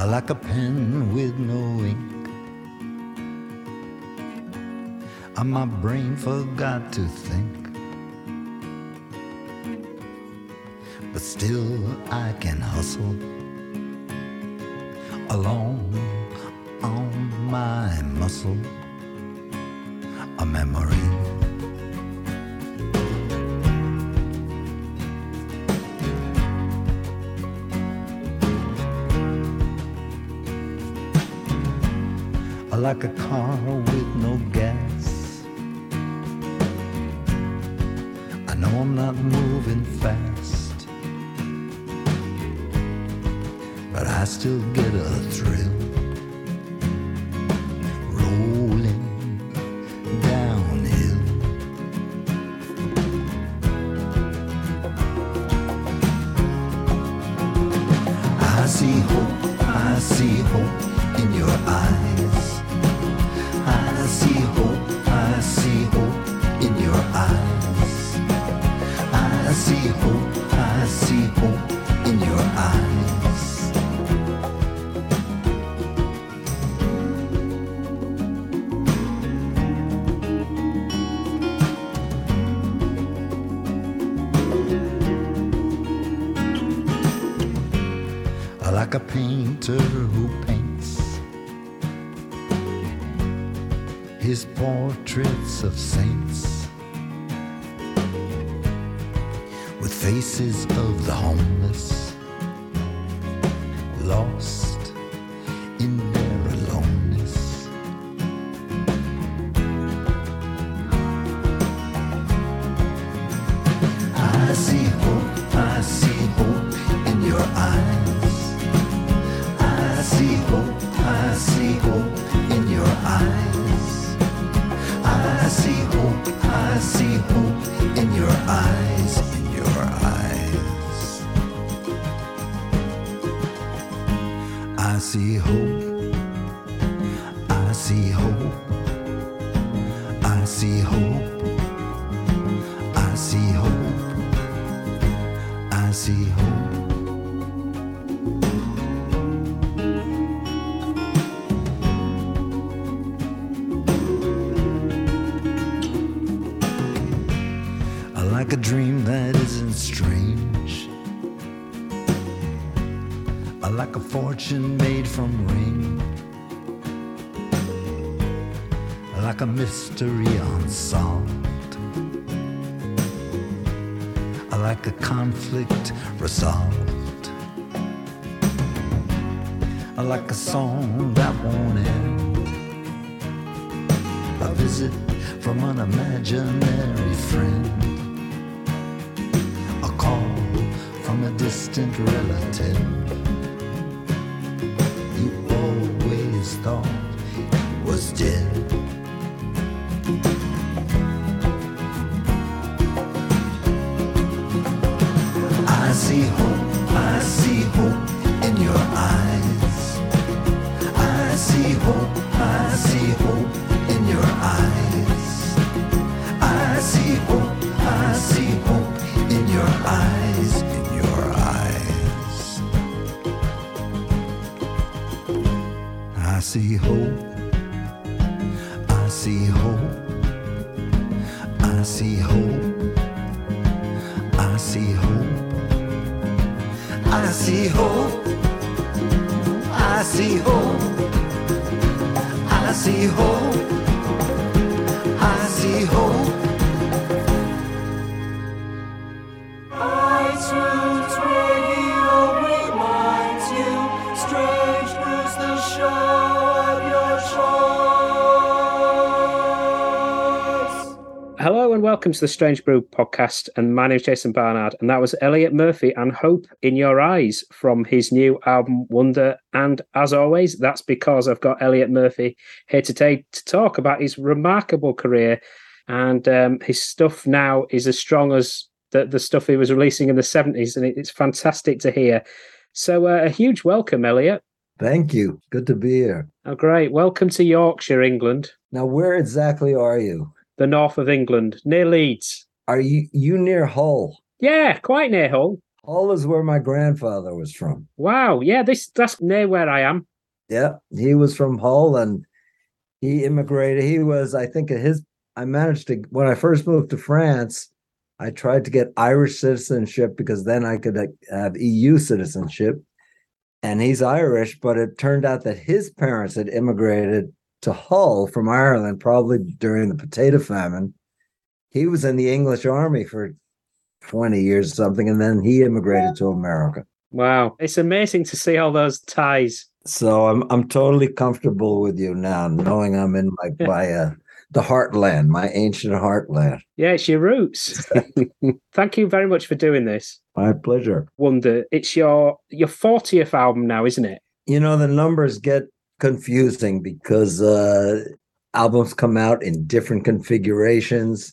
I like a pen with no ink, and my brain forgot to think. But still I can hustle along on my muscle, a memory. Like a car with no gas, I know I'm not moving fast, but I still get a thrill rolling downhill. I see hope in your eyes. I see hope in your eyes. I see hope in your eyes. I like a painter who paints his portraits of saints with faces of the homeless, lost in their aloneness. I see hope in your eyes. I see hope in your eyes. I see hope in your eyes, in your eyes. I see hope, I see hope, I see hope, I see hope. A dream that isn't strange, I like a fortune made from rain, I like a mystery unsolved, I like a conflict resolved, I like a song that won't end, a visit from an imaginary friend, from a distant relative. You always thought he was dead. I see hope in your eyes. I see hope in your eyes. I see hope in your eyes. I see hope, I see hope, I see hope, I see hope, I see hope, I see hope, I see hope. Hello and welcome to the Strange Brew podcast, and my name is Jason Barnard, and that was Elliott Murphy and Hope in Your Eyes from his new album Wonder. And as always, that's because I've got Elliott Murphy here today to talk about his remarkable career, and his stuff now is as strong as the stuff he was releasing in the 70s, and it's fantastic to hear. So a huge welcome, Elliott. Thank you. Good to be here. Oh, great. Welcome to Yorkshire, England. Now, where exactly are you? The north of England, near Leeds. Are you near Hull? Yeah, quite near Hull. Hull is where my grandfather was from. Wow. Yeah, that's near where I am. Yeah, he was from Hull and he immigrated. He was, I think, I managed to, when I first moved to France, I tried to get Irish citizenship because then I could have EU citizenship. And he's Irish, but it turned out that his parents had immigrated to Hull from Ireland, probably during the potato famine. He was in the English army for 20 years or something, and then he immigrated to America. Wow. It's amazing to see all those ties. So I'm totally comfortable with you now, knowing I'm in the heartland, my ancient heartland. Yeah, it's your roots. Thank you very much for doing this. My pleasure. Wonder, it's your 40th album now, isn't it? You know, the numbers get confusing because albums come out in different configurations.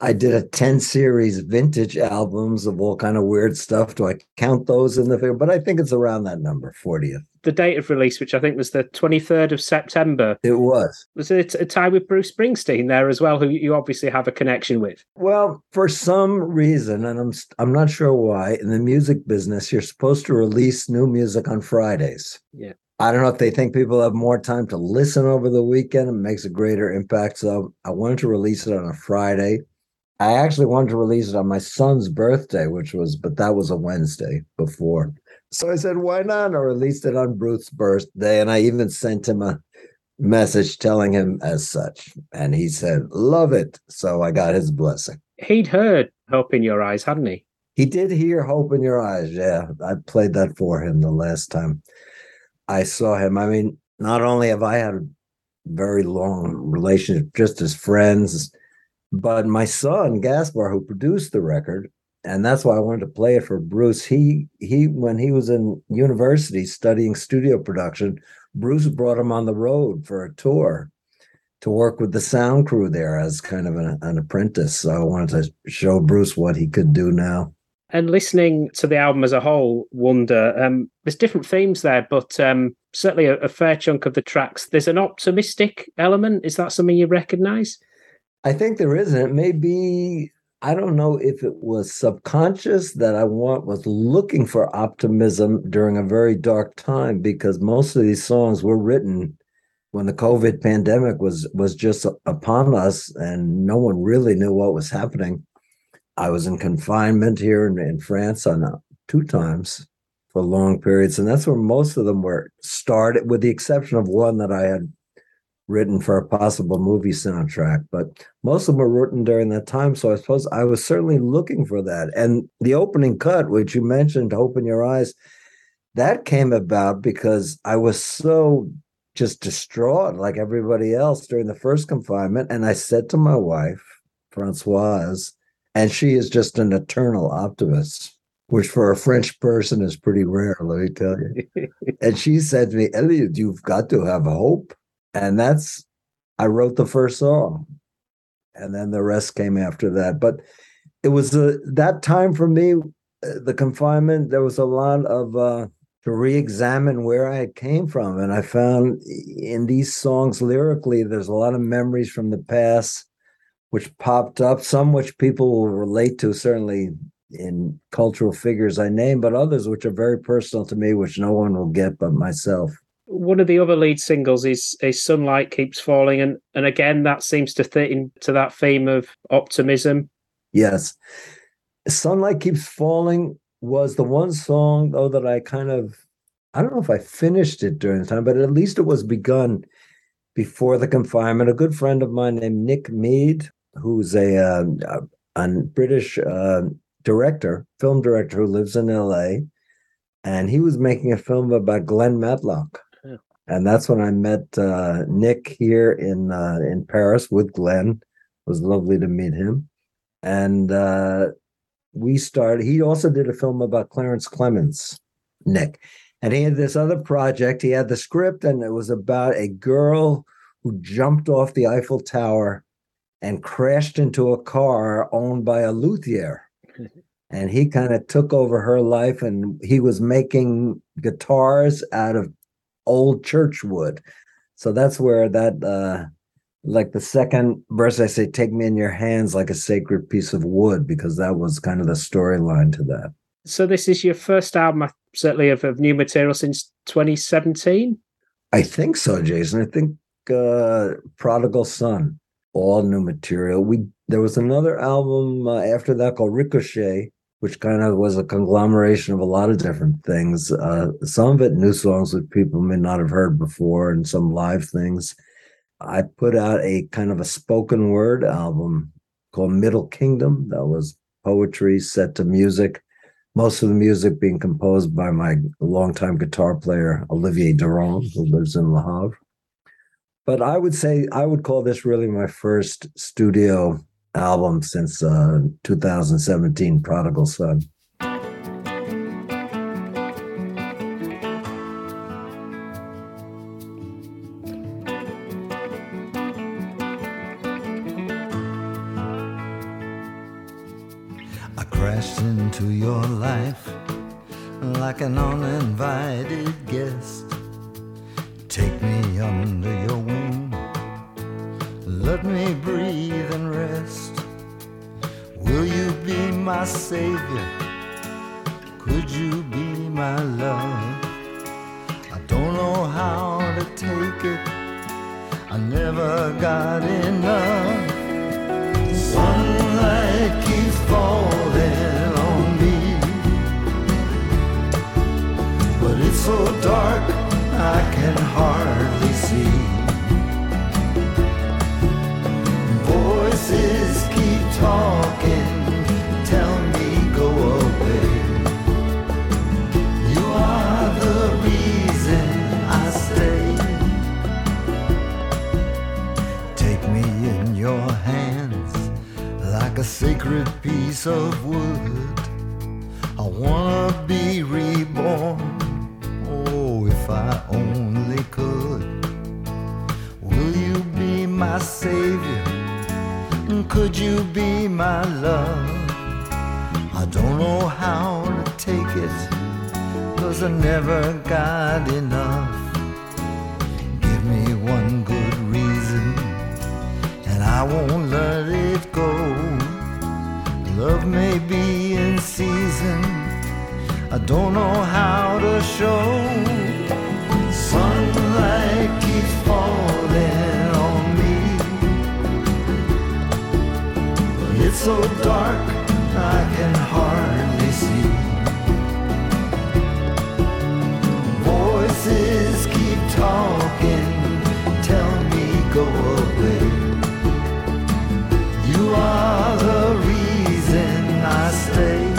I did a 10-series vintage albums of all kind of weird stuff. Do I count those in the figure? But I think it's around that number, 40th. The date of release, which I think was the 23rd of September. It was. Was it a tie with Bruce Springsteen there as well, who you obviously have a connection with? Well, for some reason, and I'm not sure why, in the music business, you're supposed to release new music on Fridays. Yeah. I don't know if they think people have more time to listen over the weekend. It makes a greater impact. So I wanted to release it on a Friday. I actually wanted to release it on my son's birthday, but that was a Wednesday before. So I said, why not? I released it on Bruce's birthday. And I even sent him a message telling him as such. And he said, love it. So I got his blessing. He'd heard Hope in Your Eyes, hadn't he? He did hear Hope in Your Eyes. Yeah, I played that for him the last time I saw him. I mean, not only have I had a very long relationship just as friends, but my son, Gaspar, who produced the record, and that's why I wanted to play it for Bruce, he when he was in university studying studio production, Bruce brought him on the road for a tour to work with the sound crew there as kind of an apprentice. So I wanted to show Bruce what he could do now. And listening to the album as a whole, Wonder, there's different themes there, but certainly a fair chunk of the tracks, there's an optimistic element. Is that something you recognize? I think there isn't. It may be, I don't know if it was subconscious that was looking for optimism during a very dark time, because most of these songs were written when the COVID pandemic was just upon us and no one really knew what was happening. I was in confinement here in France on 2 times for long periods. And that's where most of them were started, with the exception of one that I had written for a possible movie soundtrack, but most of them were written during that time. So I suppose I was certainly looking for that. And the opening cut, which you mentioned, Hope in Your Eyes, that came about because I was so just distraught like everybody else during the first confinement. And I said to my wife, Françoise, and she is just an eternal optimist, which for a French person is pretty rare, let me tell you. And she said to me, Elliott, you've got to have hope. And I wrote the first song, and then the rest came after that. But it was that time for me, the confinement, there was a lot of to re-examine where I came from. And I found in these songs lyrically, there's a lot of memories from the past which popped up, some which people will relate to, certainly in cultural figures I name, but others which are very personal to me, which no one will get but myself. One of the other lead singles is Sunlight Keeps Falling. And again, that seems to fit into that theme of optimism. Yes. Sunlight Keeps Falling was the one song, though, that I don't know if I finished it during the time, but at least it was begun before the confinement. A good friend of mine named Nick Mead, who's a British film director who lives in L.A., and he was making a film about Glenn Matlock. And that's when I met Nick here in Paris with Glenn. It was lovely to meet him. And he also did a film about Clarence Clemons, Nick. And he had this other project. He had the script, and it was about a girl who jumped off the Eiffel Tower and crashed into a car owned by a luthier. And he kind of took over her life, and he was making guitars out of old church wood. So that's where like the second verse, I say, take me in your hands like a sacred piece of wood, because that was kind of the storyline to that. So this is your first album, certainly, of new material since 2017? I think so, Jason. I think Prodigal Son, all new material. There was another album after that called Ricochet, which kind of was a conglomeration of a lot of different things. Some of it new songs that people may not have heard before and some live things. I put out a kind of a spoken word album called Middle Kingdom. That was poetry set to music, most of the music being composed by my longtime guitar player, Olivier Durand, who lives in Le Havre. But I would say, I would call this really my first studio album since 2017, Prodigal Son. I crashed into your life like an uninvited guest. Take me under your wing, let me breathe and rest. Will you be my savior? Could you be my love? I don't know how to take it, I never got enough. Sunlight keeps falling on me, but it's so dark I can hardly see. Voices keep talking, tell me go away. You are the reason I stay. Take me in your hands like a sacred piece of wood. I wanna be reborn. If I only could. Will you be my savior? Could you be my love? I don't know how to take it, 'cause I never got enough. Give me one good reason, and I won't let it go. Love may be in season, I don't know how to show. Sunlight keeps falling on me, but it's so dark I can hardly see. Voices keep talking, tell me go away. You are the reason I stay.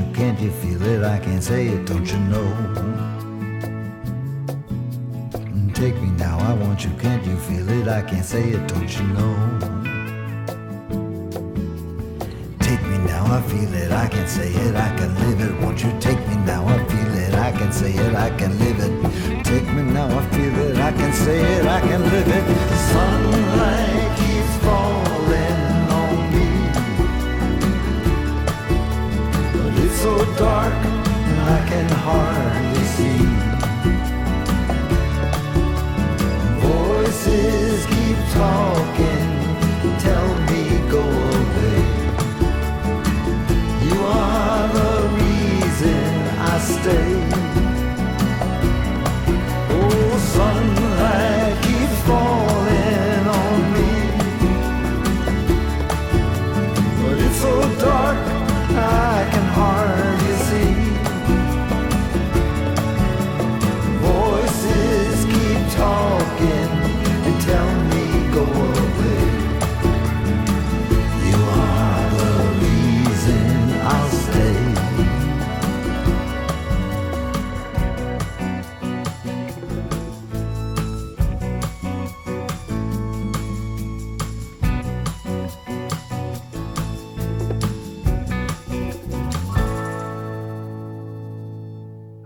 You can't, you feel it, I can't say it, don't you know? Take me now, I want you, can't you feel it, I can't say it, don't you know? Take me now, I feel it, I can say it, I can live it, won't you take me now, I feel it, I can say it, I can live it. Take me now, I feel it, I can say it, I can live it. Sunlight keeps falling on me, so dark I can hardly see. Voices keep talking, tell me go away. You are the reason I stay. Oh, sunlight keeps falling on me, but it's so dark I can hardly see. Voices keep talking and tell me go away. You are the reason I'll stay.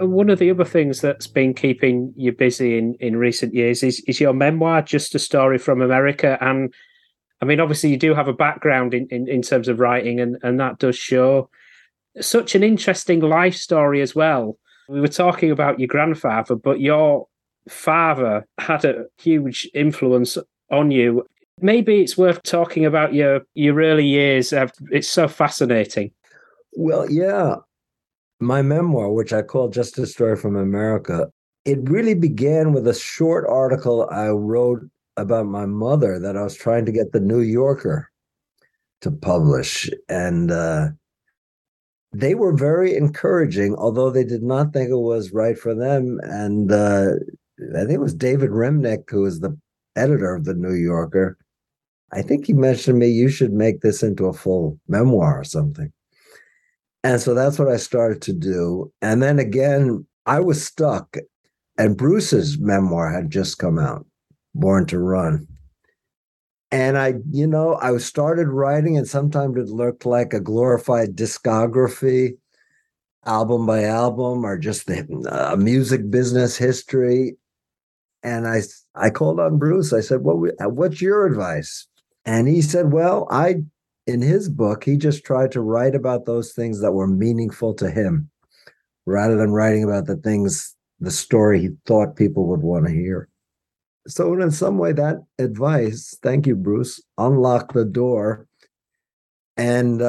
One of the other things that's been keeping you busy in recent years is your memoir, Just a Story from America. And I mean, obviously you do have a background in terms of writing, and that does show. Such an interesting life story as well. We were talking about your grandfather, but your father had a huge influence on you. Maybe it's worth talking about your early years. It's so fascinating. Well, yeah. My memoir, which I call Just a Story from America, it really began with a short article I wrote about my mother that I was trying to get the New Yorker to publish. And they were very encouraging, although they did not think it was right for them. And I think it was David Remnick, who was the editor of the New Yorker. I think he mentioned to me, you should make this into a full memoir or something. And so that's what I started to do. And then again, I was stuck. And Bruce's memoir had just come out, Born to Run. And I started writing, and sometimes it looked like a glorified discography, album by album, or just the music business history. And I called on Bruce. I said, what's your advice? And he said, well, in his book, he just tried to write about those things that were meaningful to him, rather than writing about the things, the story he thought people would want to hear. So in some way, that advice, thank you, Bruce, unlocked the door. And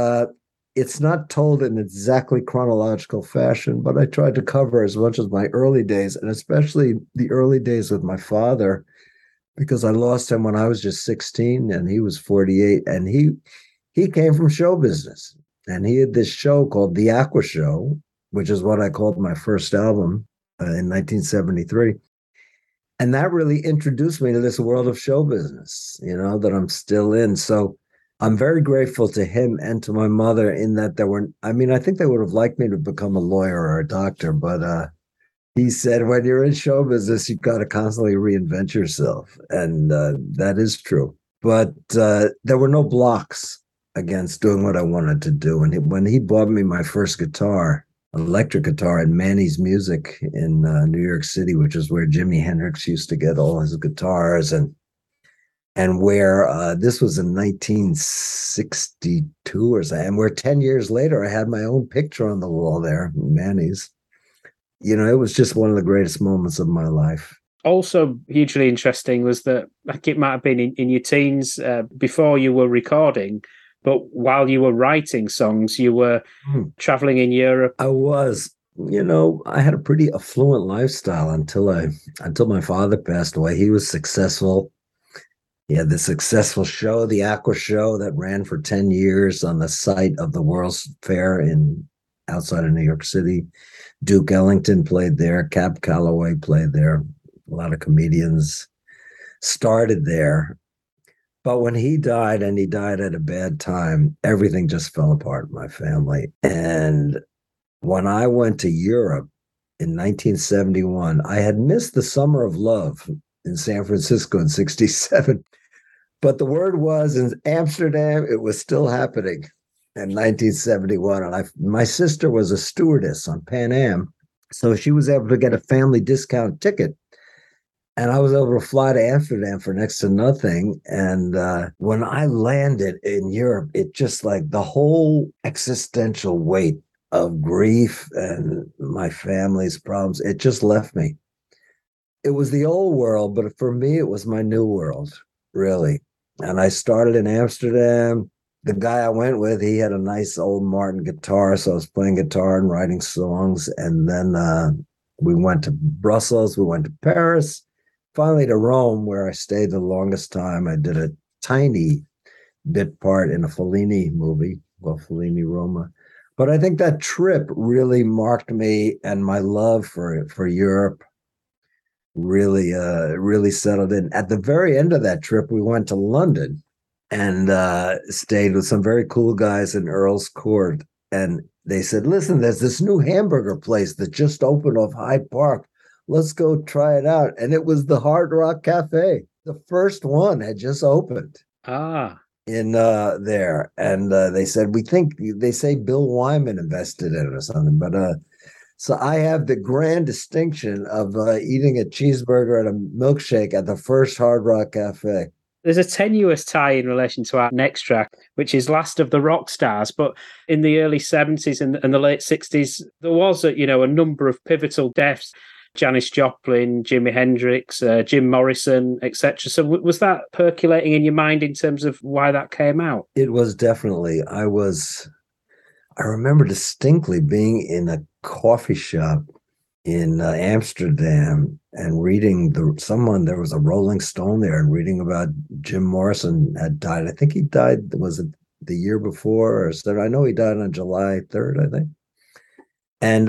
it's not told in exactly chronological fashion, but I tried to cover as much as my early days, and especially the early days with my father, because I lost him when I was just 16 and he was 48. And he came from show business, and he had this show called The Aqua Show, which is what I called my first album in 1973. And that really introduced me to this world of show business, that I'm still in. So I'm very grateful to him and to my mother in that I think they would have liked me to become a lawyer or a doctor, but he said, when you're in show business, you've got to constantly reinvent yourself. And that is true. But there were no blocks against doing what I wanted to do. And when he bought me my first guitar, electric guitar, at Manny's Music in New York City, which is where Jimi Hendrix used to get all his guitars, and where this was in 1962 or so, and where 10 years later I had my own picture on the wall there, Manny's. It was just one of the greatest moments of my life. Also hugely interesting was that it might have been in your teens, before you were recording, but while you were writing songs, you were traveling in Europe. I was. I had a pretty affluent lifestyle until my father passed away. He was successful. He had this successful show, The Aqua Show, that ran for 10 years on the site of the World's Fair outside of New York City. Duke Ellington played there. Cab Calloway played there. A lot of comedians started there. But when he died, and he died at a bad time, everything just fell apart in my family. And when I went to Europe in 1971, I had missed the Summer of Love in San Francisco in 1967. But the word was, in Amsterdam, it was still happening in 1971. And my sister was a stewardess on Pan Am, so she was able to get a family discount ticket. And I was able to fly to Amsterdam for next to nothing. And when I landed in Europe, it just like the whole existential weight of grief and my family's problems, it just left me. It was the old world, but for me, it was my new world, really. And I started in Amsterdam. The guy I went with, he had a nice old Martin guitar. So I was playing guitar and writing songs. And then we went to Brussels. We went to Paris. Finally to Rome, where I stayed the longest time. I did a tiny bit part in a Fellini movie, Fellini Roma. But I think that trip really marked me, and my love for Europe really settled in. At the very end of that trip, we went to London and stayed with some very cool guys in Earl's Court. And they said, listen, there's this new hamburger place that just opened off Hyde Park. Let's go try it out. And it was the Hard Rock Cafe. The first one had just opened in there. And they said, they say Bill Wyman invested in it or something. But so I have the grand distinction of eating a cheeseburger and a milkshake at the first Hard Rock Cafe. There's a tenuous tie in relation to our next track, which is Last of the Rock Stars. But in the early 70s and the late 60s, there was a number of pivotal deaths. Janis Joplin, Jimi Hendrix, Jim Morrison, etc. So was that percolating in your mind in terms of why that came out? It was definitely. I remember distinctly being in a coffee shop in Amsterdam and reading there was a Rolling Stone there and reading about Jim Morrison had died. I think he died, was it the year before? Or so? I know he died on July 3rd, I think. And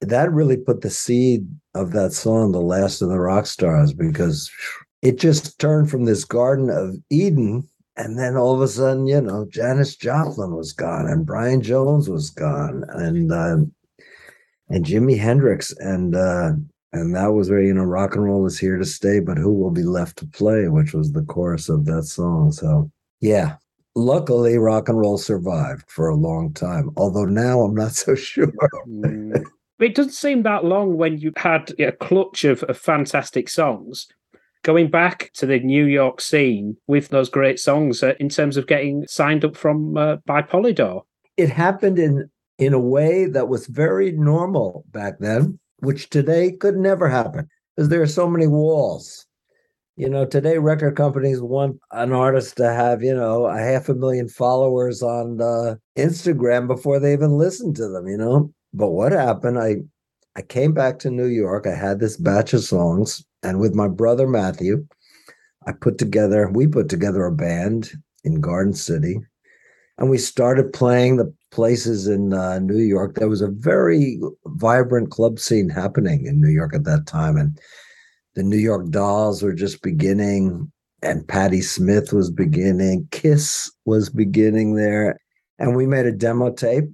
that really put the seed of that song, The Last of the Rock Stars, because it just turned from this Garden of Eden. And then all of a sudden, you know, Janis Joplin was gone and Brian Jones was gone and Jimi Hendrix. And that was where, you know, rock and roll is here to stay, but who will be left to play, which was the chorus of that song. So, yeah. Luckily, rock and roll survived for a long time, although now I'm not so sure. It doesn't seem that long when you had a clutch of fantastic songs. Going back to the New York scene with those great songs in terms of getting signed up by Polydor. It happened in a way that was very normal back then, which today could never happen because there are so many walls. You know, today record companies want an artist to have, you know, 500,000 followers on Instagram before they even listen to them, you know. But what happened, I came back to New York. I had this batch of songs. And with my brother, Matthew, we put together a band in Garden City. And we started playing the places in New York. There was a very vibrant club scene happening in New York at that time. And the New York Dolls were just beginning. And Patti Smith was beginning. Kiss was beginning there. And we made a demo tape.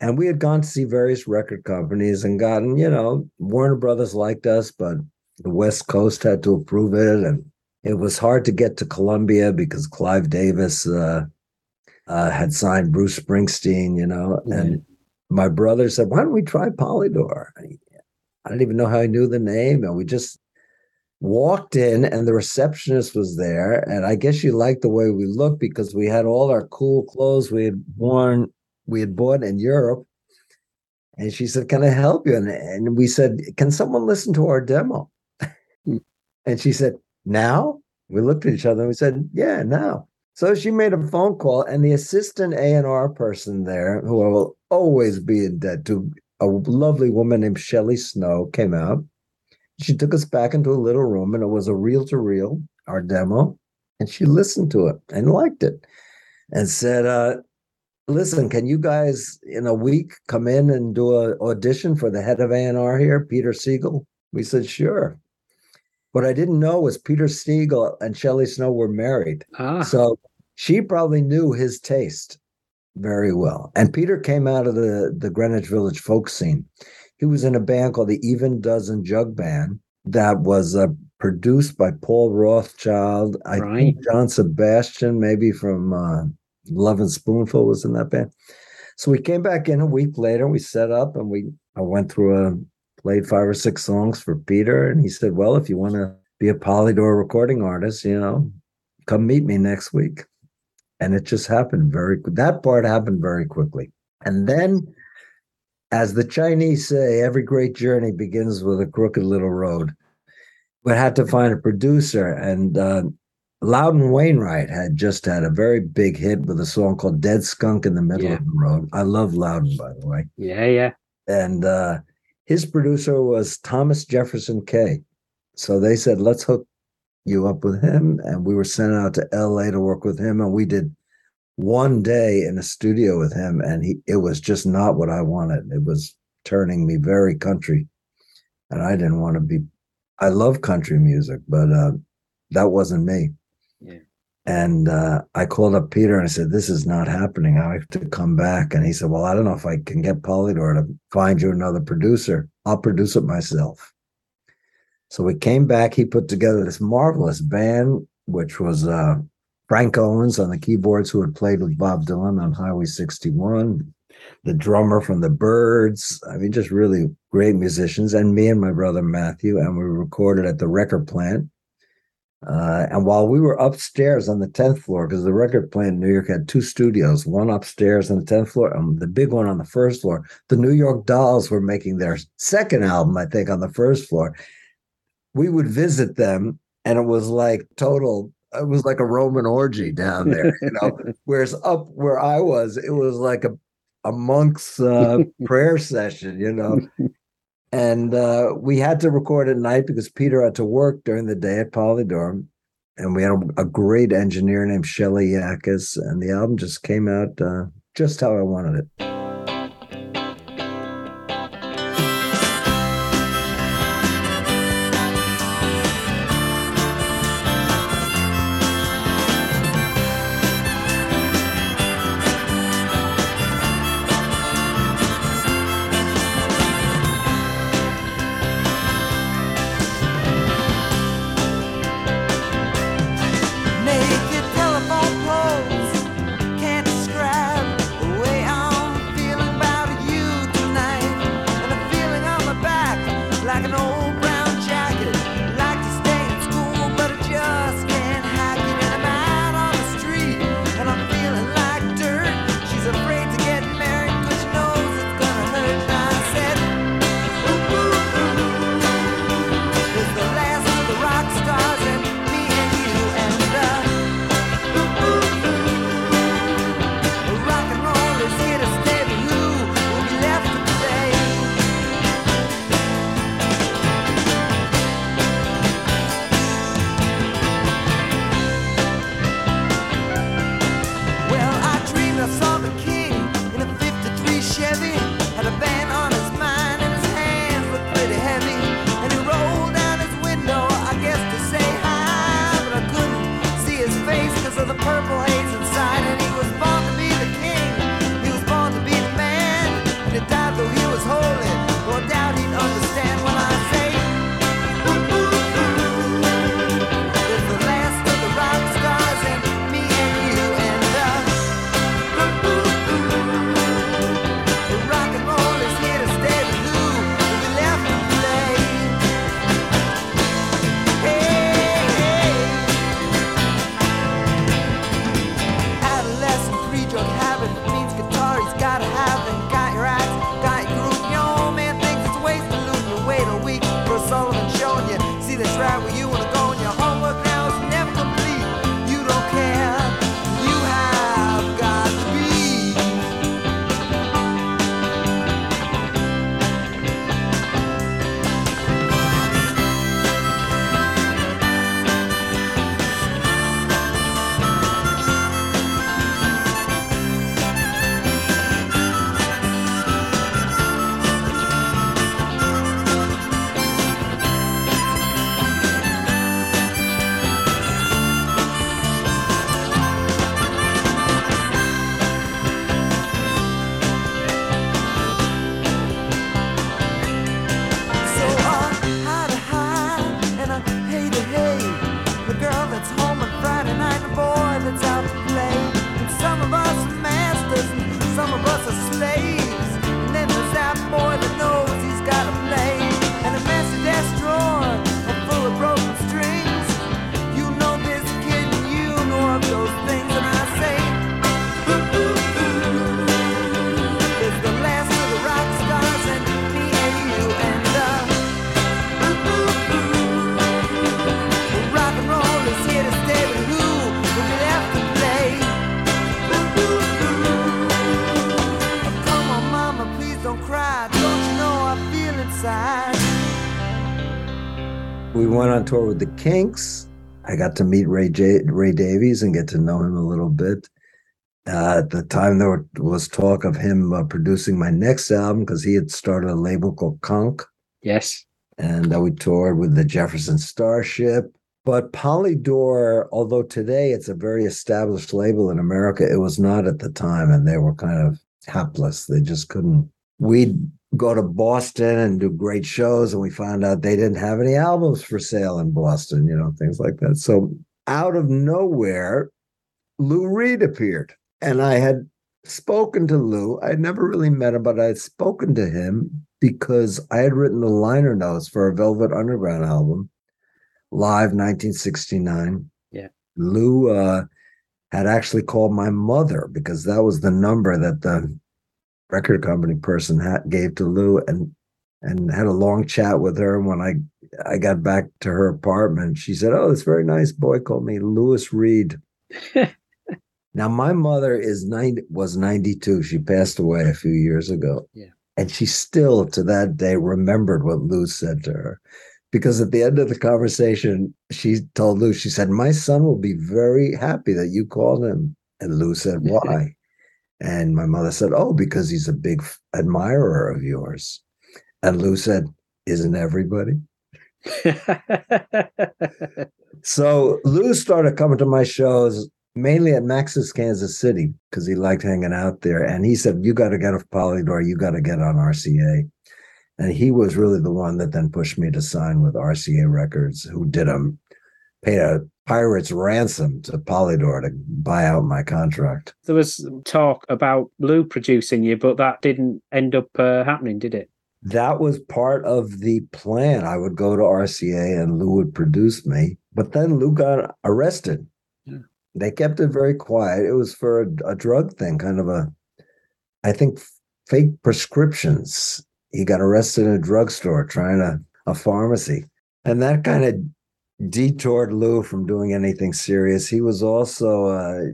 And we had gone to see various record companies and gotten, you know, Warner Brothers liked us, but the West Coast had to approve it. And it was hard to get to Columbia because Clive Davis had signed Bruce Springsteen, you know. Mm-hmm. And my brother said, why don't we try Polydor? I didn't even know how I knew the name. And we just walked in and the receptionist was there. And I guess she liked the way we looked because we had all our cool clothes we had bought in Europe. And she said, can I help you? And we said, can someone listen to our demo? And she said, now? We looked at each other and we said, yeah, now. So she made a phone call and the assistant A&R person there, who I will always be in debt to, a lovely woman named Shelley Snow, came out. She took us back into a little room and it was a reel-to-reel, our demo. And she listened to it and liked it and said, listen, can you guys in a week come in and do an audition for the head of A&R here, Peter Siegel? We said, sure. What I didn't know was Peter Siegel and Shelley Snow were married. Ah. So she probably knew his taste very well. And Peter came out of the Greenwich Village folk scene. He was in a band called the Even Dozen Jug Band that was produced by Paul Rothchild. Right. I think John Sebastian, maybe from... Love and Spoonful was in that band. So we came back in a week later, we set up and I went through played 5 or 6 songs for Peter. And he said, well, if you want to be a Polydor recording artist, you know, come meet me next week. And it just happened that part happened very quickly. And then, as the Chinese say, every great journey begins with a crooked little road. We had to find a producer and, Loudon Wainwright had just had a very big hit with a song called Dead Skunk in the Middle of the Road. I love Loudon, by the way. Yeah, yeah. And his producer was Thomas Jefferson Kay. So they said, let's hook you up with him. And we were sent out to L.A. to work with him. And we did one day in a studio with him. And it was just not what I wanted. It was turning me very country. And I didn't want to be... I love country music, but that wasn't me. Yeah. And I called up Peter and I said, this is not happening. I have to come back. And he said, well, I don't know if I can get Polydor to find you another producer. I'll produce it myself. So we came back. He put together this marvelous band, which was Frank Owens on the keyboards, who had played with Bob Dylan on Highway 61, the drummer from the Byrds. I mean, just really great musicians. And me and my brother Matthew. And we recorded at the record plant. And while we were upstairs on the 10th floor, because the record plant in New York had two studios, one upstairs on the 10th floor and the big one on the first floor, the New York Dolls were making their second album, I think, on the first floor. We would visit them, and it was like a Roman orgy down there, you know, whereas up where I was, it was like a monk's prayer session, you know. And we had to record at night because Peter had to work during the day at Polydor. And we had a great engineer named Shelley Yakis, and the album just came out just how I wanted it. On tour with the Kinks, I got to meet Ray Davies and get to know him a little bit. At the time, there was talk of him producing my next album because he had started a label called Conk. Yes, and we toured with the Jefferson Starship. But Polydor, although today it's a very established label in America, it was not at the time, and they were kind of hapless. They just couldn't. We'd go to Boston and do great shows, and we found out they didn't have any albums for sale in Boston, you know, things like that. So out of nowhere, Lou Reed appeared, and I had spoken to Lou. I had never really met him, but I had spoken to him because I had written the liner notes for a Velvet Underground album, live 1969. Yeah. Lou had actually called my mother because that was the number that the record company person gave to Lou, and had a long chat with her. And when I got back to her apartment, she said, "Oh, this very nice boy called me Louis Reed." Now, my mother was 92. She passed away a few years ago. Yeah. And she still, to that day, remembered what Lou said to her. Because at the end of the conversation, she told Lou, she said, "My son will be very happy that you called him." And Lou said, "Why?" And my mother said, "Oh, because he's a big admirer of yours." And Lou said, "Isn't everybody?" So Lou started coming to my shows, mainly at Max's Kansas City, because he liked hanging out there. And he said, "You got to get off Polydor. You got to get on RCA." And he was really the one that then pushed me to sign with RCA Records, who paid a pirate's ransom to Polydor to buy out my contract. There was talk about Lou producing you, but that didn't end up happening, did it? That was part of the plan. I would go to RCA and Lou would produce me. But then Lou got arrested. Yeah. They kept it very quiet. It was for a drug thing, kind of fake prescriptions. He got arrested in a drugstore trying a pharmacy. And that kind of detoured Lou from doing anything serious. He was also,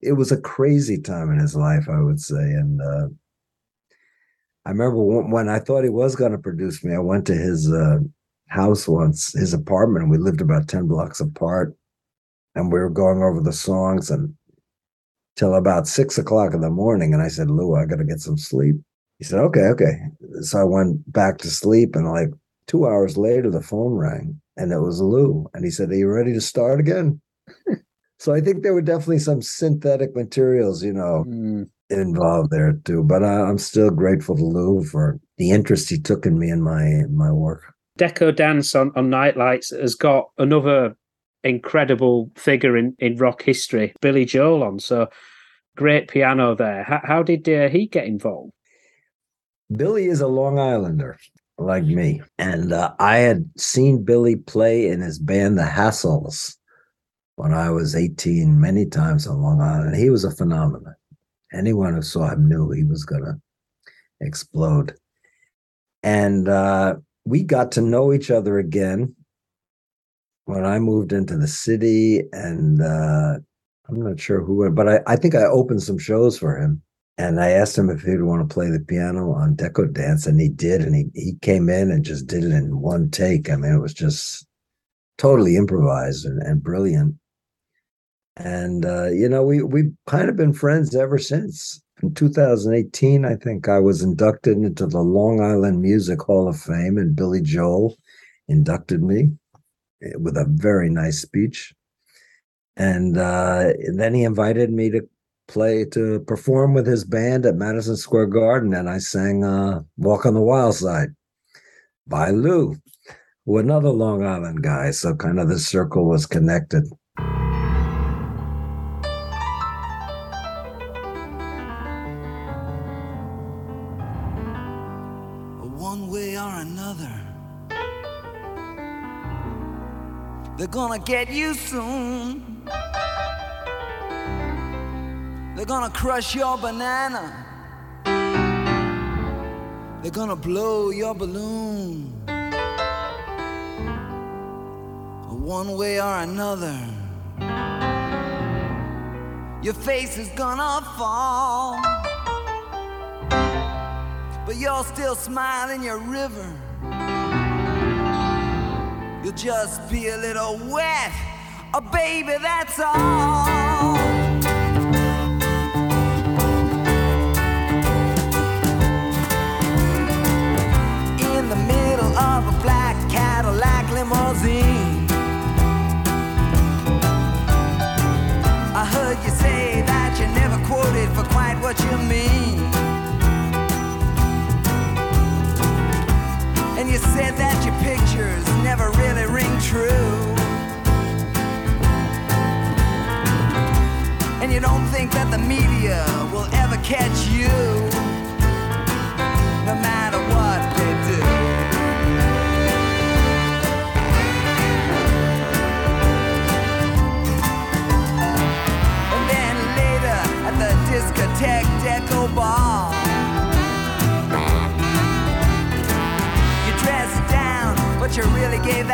it was a crazy time in his life, I would say. And I remember when I thought he was going to produce me, I went to his house once, his apartment. We lived about 10 blocks apart. And we were going over the songs until about 6 o'clock in the morning. And I said, "Lou, I got to get some sleep." He said, okay. So I went back to sleep. And like 2 hours later, the phone rang. And it was Lou. And he said, "Are you ready to start again?" So I think there were definitely some synthetic materials, involved there too. But I'm still grateful to Lou for the interest he took in me and my work. Deco Dance on Nightlights has got another incredible figure in rock history, Billy Joel, on. So great piano there. How did he get involved? Billy is a Long Islander like me. And I had seen Billy play in his band, The Hassles, when I was 18, many times on Long Island. He was a phenomenon. Anyone who saw him knew he was going to explode. And we got to know each other again when I moved into the city, and I'm not sure who, but I think I opened some shows for him, and I asked him if he'd want to play the piano on Deco Dance, and he did, and he came in and just did it in one take. I mean, it was just totally improvised and brilliant. And, we've kind of been friends ever since. In 2018, I think I was inducted into the Long Island Music Hall of Fame, and Billy Joel inducted me with a very nice speech. And then he invited me to perform with his band at Madison Square Garden. And I sang Walk on the Wild Side by Lou, another Long Island guy. So kind of the circle was connected. They're gonna get you soon. They're gonna crush your banana. They're gonna blow your balloon. One way or another, your face is gonna fall. But you'll still smile in your river. You'll just be a little wet, oh baby, that's all. In the middle of a black Cadillac limousine, I heard you say that you never quoted for quite what you mean. And you said that your pictures never really ring true. And you don't think that the media will ever catch you, no matter what they do.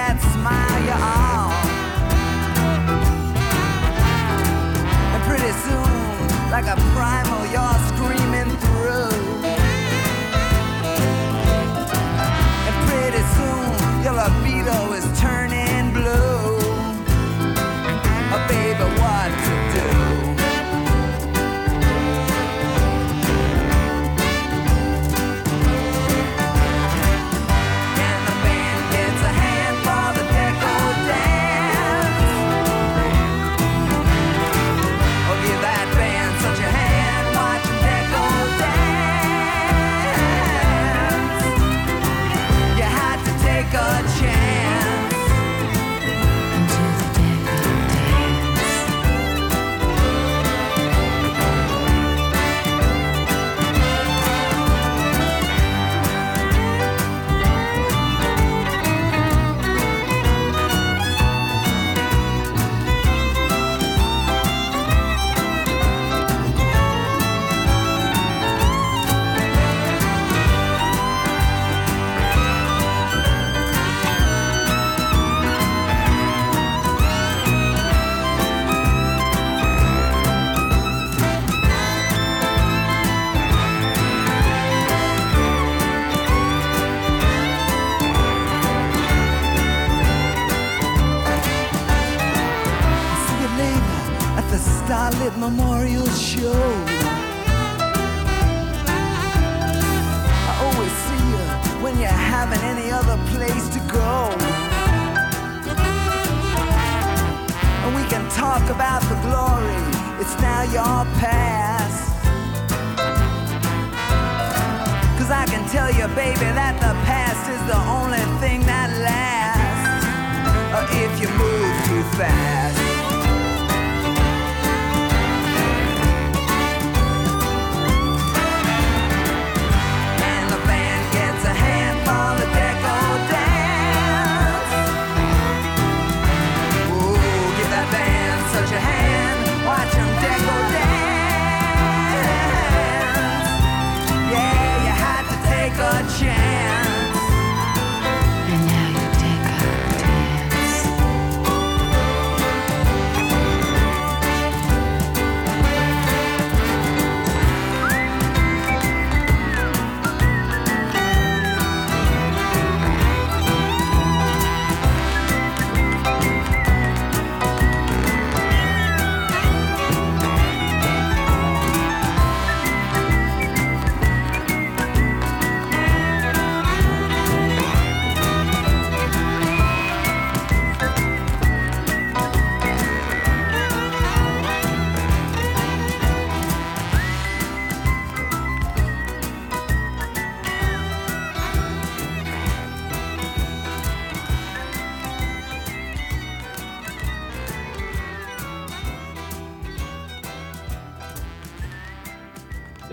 that smile you all. And pretty soon, like a primal, you're screaming through. And pretty soon, your libido is turning blue. Oh, baby, what to do? Memorial show. I always see you when you're having any other place to go. And we can talk about the glory, it's now your past. Cause I can tell you, baby, that the past is the only thing that lasts. Or if you move too fast.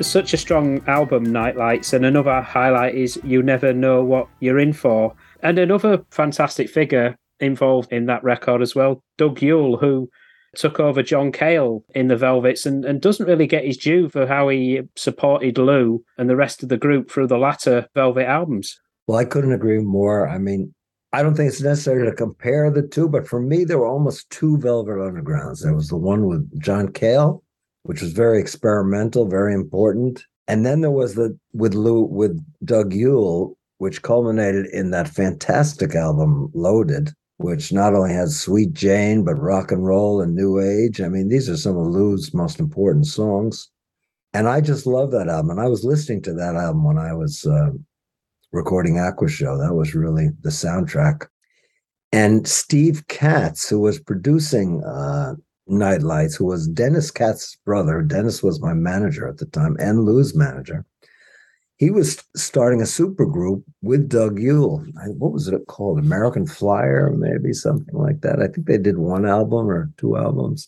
Such a strong album, Nightlights, and another highlight is You Never Know What You're In For. And another fantastic figure involved in that record as well, Doug Yule, who took over John Cale in the Velvets and doesn't really get his due for how he supported Lou and the rest of the group through the latter Velvet albums. Well, I couldn't agree more. I mean, I don't think it's necessary to compare the two, but for me, there were almost two Velvet Undergrounds. There was the one with John Cale, which was very experimental, very important. And then there was the with Lou with Doug Yule, which culminated in that fantastic album, Loaded, which not only has Sweet Jane, but rock and roll and new age. I mean, these are some of Lou's most important songs. And I just love that album. And I was listening to that album when I was recording Aqua Show. That was really the soundtrack. And Steve Katz, who was producing Nightlights, who was Dennis Katz's brother. Dennis was my manager at the time and Lou's manager. He was starting a super group with Doug Yule. What was it called? American Flyer, maybe something like that. I think they did one album or two albums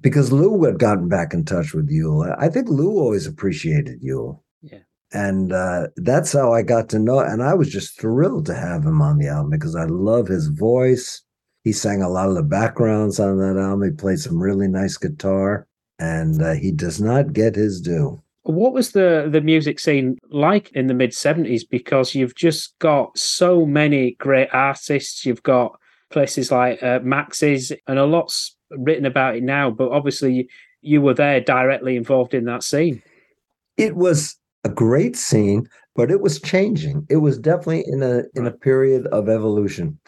because Lou had gotten back in touch with Yule. I think Lou always appreciated Yule. Yeah. And that's how I got to know. And I was just thrilled to have him on the album because I love his voice. He sang a lot of the backgrounds on that album. He played some really nice guitar, and he does not get his due. What was the music scene like in the mid-70s? Because you've just got so many great artists. You've got places like Max's, and a lot's written about it now, but obviously you were there directly involved in that scene. It was a great scene, but it was changing. It was definitely in a period of evolution.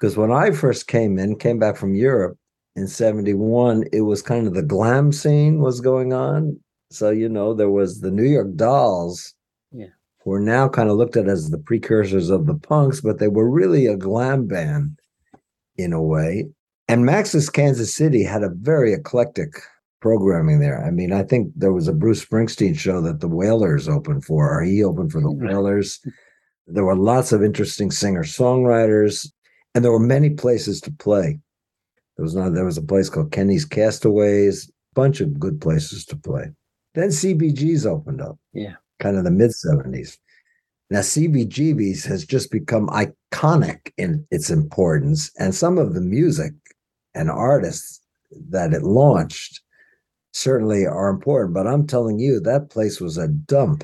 Because when I first came back from Europe in 71, it was kind of the glam scene was going on. So, you know, there was the New York Dolls, who are now kind of looked at as the precursors of the punks, but they were really a glam band in a way. And Max's Kansas City had a very eclectic programming there. I mean, I think there was a Bruce Springsteen show that the Wailers opened for, or he opened for the Wailers. There were lots of interesting singer-songwriters, and there were many places to play. There was a place called Kenny's Castaways, bunch of good places to play. Then CBGBs opened up, kind of the mid-70s. Now, CBGBs has just become iconic in its importance, and some of the music and artists that it launched certainly are important, but I'm telling you, that place was a dump.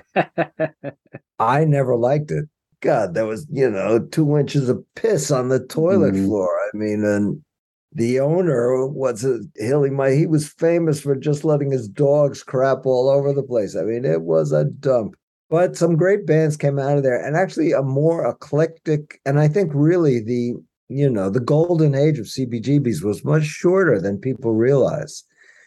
I never liked it. God, there was, 2 inches of piss on the toilet floor. I mean, and the owner was Hilly Mike. He was famous for just letting his dogs crap all over the place. I mean, it was a dump. But some great bands came out of there, and actually a more eclectic, and I think really the golden age of CBGBs was much shorter than people realize,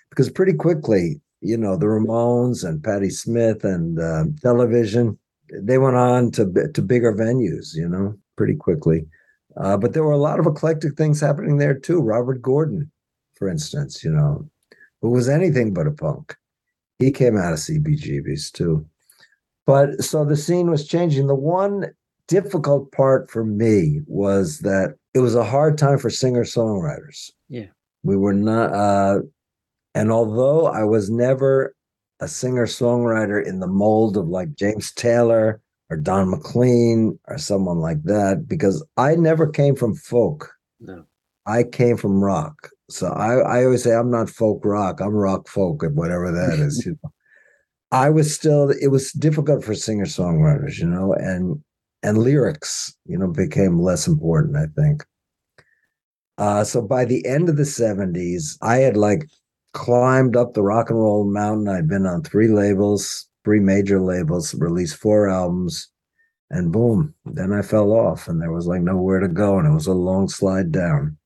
because pretty quickly, the Ramones and Patti Smith and Television, they went on to bigger venues, pretty quickly. But there were a lot of eclectic things happening there too. Robert Gordon, for instance, who was anything but a punk. He came out of CBGBs too. But so the scene was changing. The one difficult part for me was that it was a hard time for singer-songwriters. Yeah. We were not, and although I was never a singer-songwriter in the mold of like James Taylor or Don McLean or someone like that, because I never came from folk. No. I came from rock. So I always say I'm not folk rock, I'm rock folk, and whatever that is, it was difficult for singer-songwriters, and lyrics, became less important, I think. So by the end of the 70s, I had like climbed up the rock and roll mountain. I'd been on three major labels, released 4 albums, and boom, then I fell off and there was like nowhere to go, and it was a long slide down.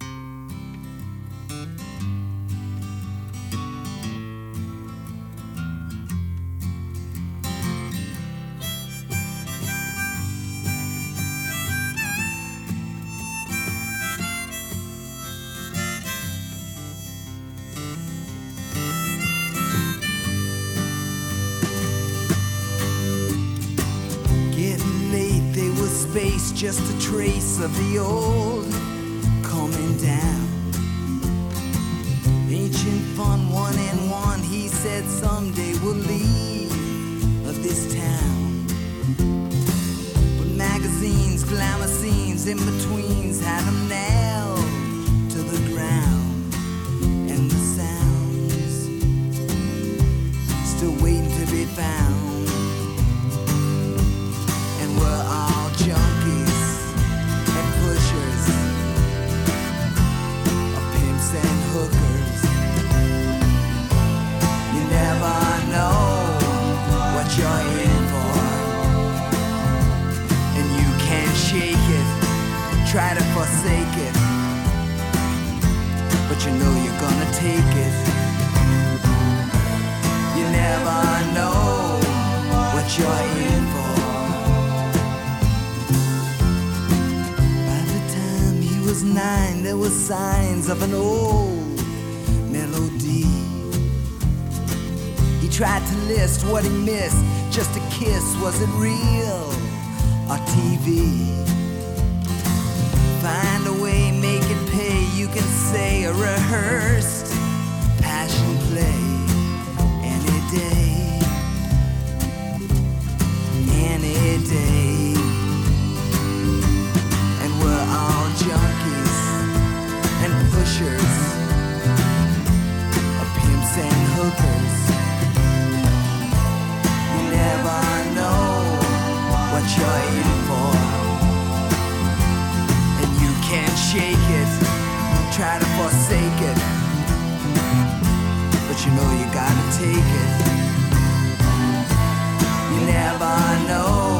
Just a trace of the old coming down. Ancient fun, one and one. He said someday we'll leave of this town. But magazines, glamour scenes, in-betweens had them nailed to the ground. And the sounds still waiting to be found. And we're all junkies. And hookers, you never know what you're in for, and you can't shake it, try to forsake it, but you know you're gonna take it. You never know what you're in for. Was 9, there were signs of an old melody. He tried to list what he missed, just a kiss, was it real or TV? Find a way, make it pay, you can say a rehearsed passion play any day, any day. We're all junkies and pushers, pimps and hookers. try to forsake it, but you know you gotta take it. You never know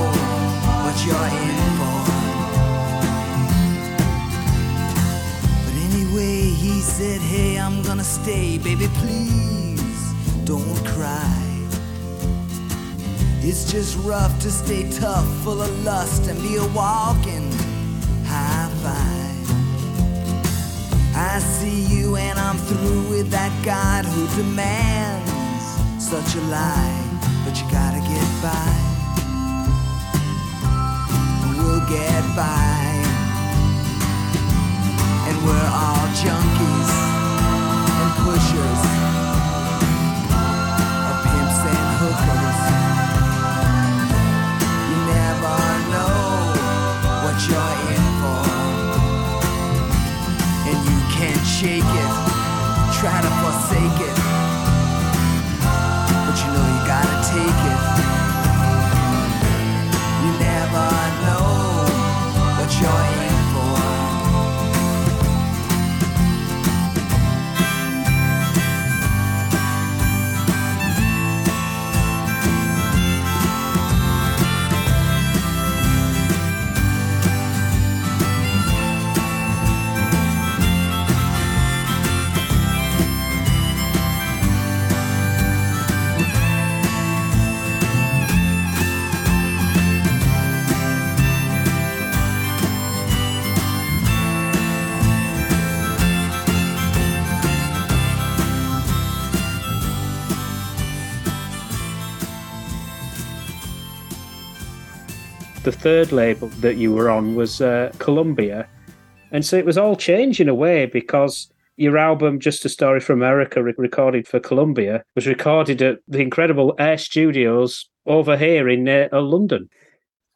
what you're in for. But anyway, he said, hey, I'm gonna stay, baby, please don't cry. It's just rough to stay tough, full of lust, and be a walking high five. I see you and I'm through with that God who demands such a lie, but you gotta get by, and we'll get by, and we're all junkies and pushers, of pimps and hookers. You never know what you're in for. Can't shake it, try to forsake it, but you know you gotta take it. You never know what you're in for. The third label that you were on was Columbia. And so it was all changed in a way, because your album, Just a Story from America, recorded for Columbia, was recorded at the incredible Air Studios over here in London.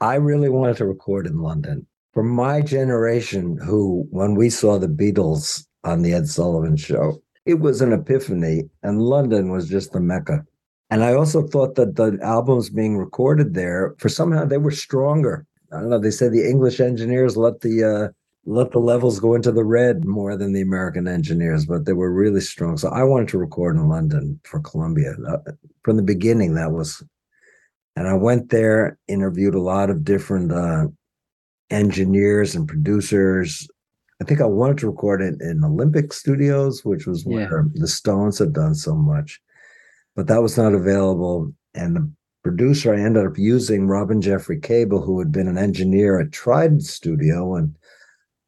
I really wanted to record in London. For my generation, who, when we saw the Beatles on the Ed Sullivan Show, it was an epiphany, and London was just the mecca. And I also thought that the albums being recorded there, for somehow they were stronger. I don't know. They said the English engineers let the levels go into the red more than the American engineers, but they were really strong. So I wanted to record in London for Columbia from the beginning. That was, and I went there, interviewed a lot of different engineers and producers. I think I wanted to record it in Olympic Studios, which was where the Stones had done so much. But that was not available. And the producer I ended up using, Robin Jeffrey Cable, who had been an engineer at Trident Studio. And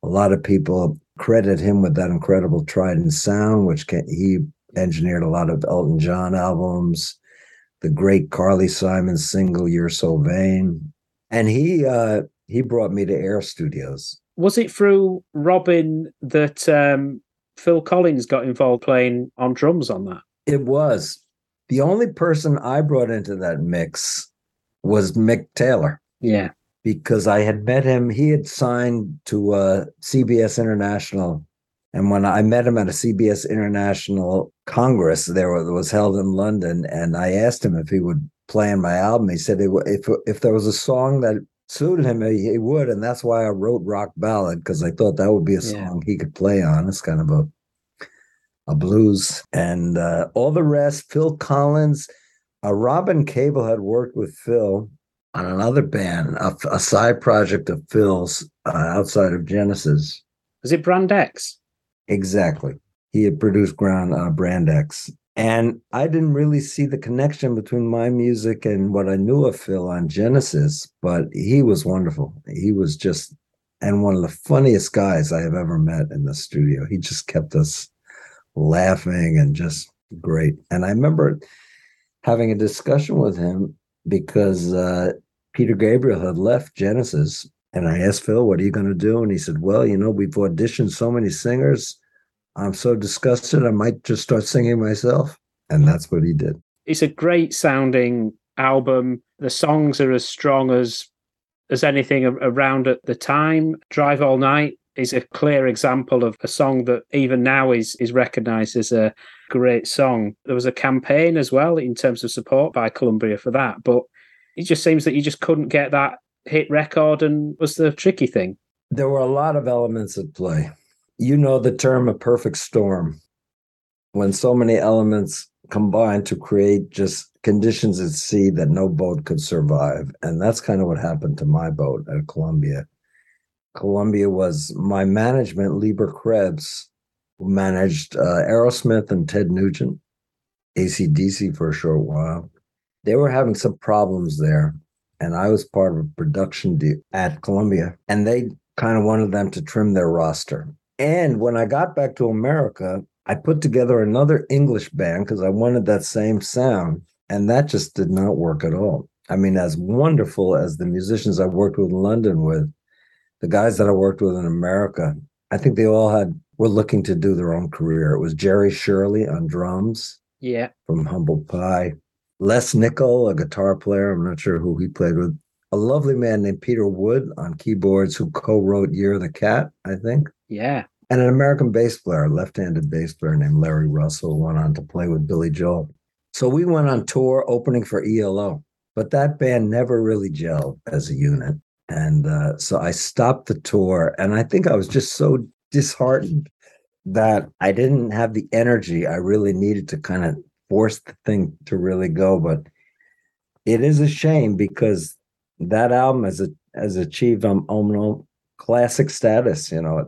a lot of people credit him with that incredible Trident sound, which he engineered a lot of Elton John albums, the great Carly Simon single, You're So Vain. And he brought me to Air Studios. Was it through Robin that Phil Collins got involved playing on drums on that? It was. The only person I brought into that mix was Mick Taylor. Yeah. Because I had met him. He had signed to CBS International. And when I met him at a CBS International Congress that was held in London, and I asked him if he would play on my album, he said if there was a song that suited him, he would. And that's why I wrote Rock Ballad, because I thought that would be a song he could play on. It's kind of a blues, and all the rest, Phil Collins. Robin Cable had worked with Phil on another band, a side project of Phil's outside of Genesis. Was it Brand X? Exactly. He had produced Brand X. And I didn't really see the connection between my music and what I knew of Phil on Genesis, but he was wonderful. He was just, and one of the funniest guys I have ever met in the studio. He just kept us laughing and just great. And I remember having a discussion with him because Peter Gabriel had left Genesis, and I asked Phil, what are you going to do? And he said, well, you know, we've auditioned so many singers. I'm so disgusted. I might just start singing myself. And that's what he did. It's a great sounding album. The songs are as strong as anything around at the time. Drive All Night is a clear example of a song that even now is recognised as a great song. There was a campaign as well in terms of support by Columbia for that, but it just seems that you just couldn't get that hit record, and was the tricky thing. There were a lot of elements at play. You know the term a perfect storm. When so many elements combine to create just conditions at sea that no boat could survive. And that's kind of what happened to my boat at Columbia. Columbia was my management, Lieber Krebs, who managed Aerosmith and Ted Nugent, AC/DC for a short while. They were having some problems there. And I was part of a production deal at Columbia. And they kind of wanted them to trim their roster. And when I got back to America, I put together another English band because I wanted that same sound. And that just did not work at all. I mean, as wonderful as the musicians I worked with in London with, the guys that I worked with in America, I think they all were looking to do their own career. It was Jerry Shirley on drums, from Humble Pie. Les Nickel, a guitar player, I'm not sure who he played with. A lovely man named Peter Wood on keyboards who co-wrote Year of the Cat, I think. Yeah. And an American bass player, a left-handed bass player named Larry Russell, went on to play with Billy Joel. So we went on tour opening for ELO, but that band never really gelled as a unit. And so I stopped the tour, and I think I was just so disheartened that I didn't have the energy I really needed to kind of force the thing to really go. But it is a shame because that album has achieved classic status, you know.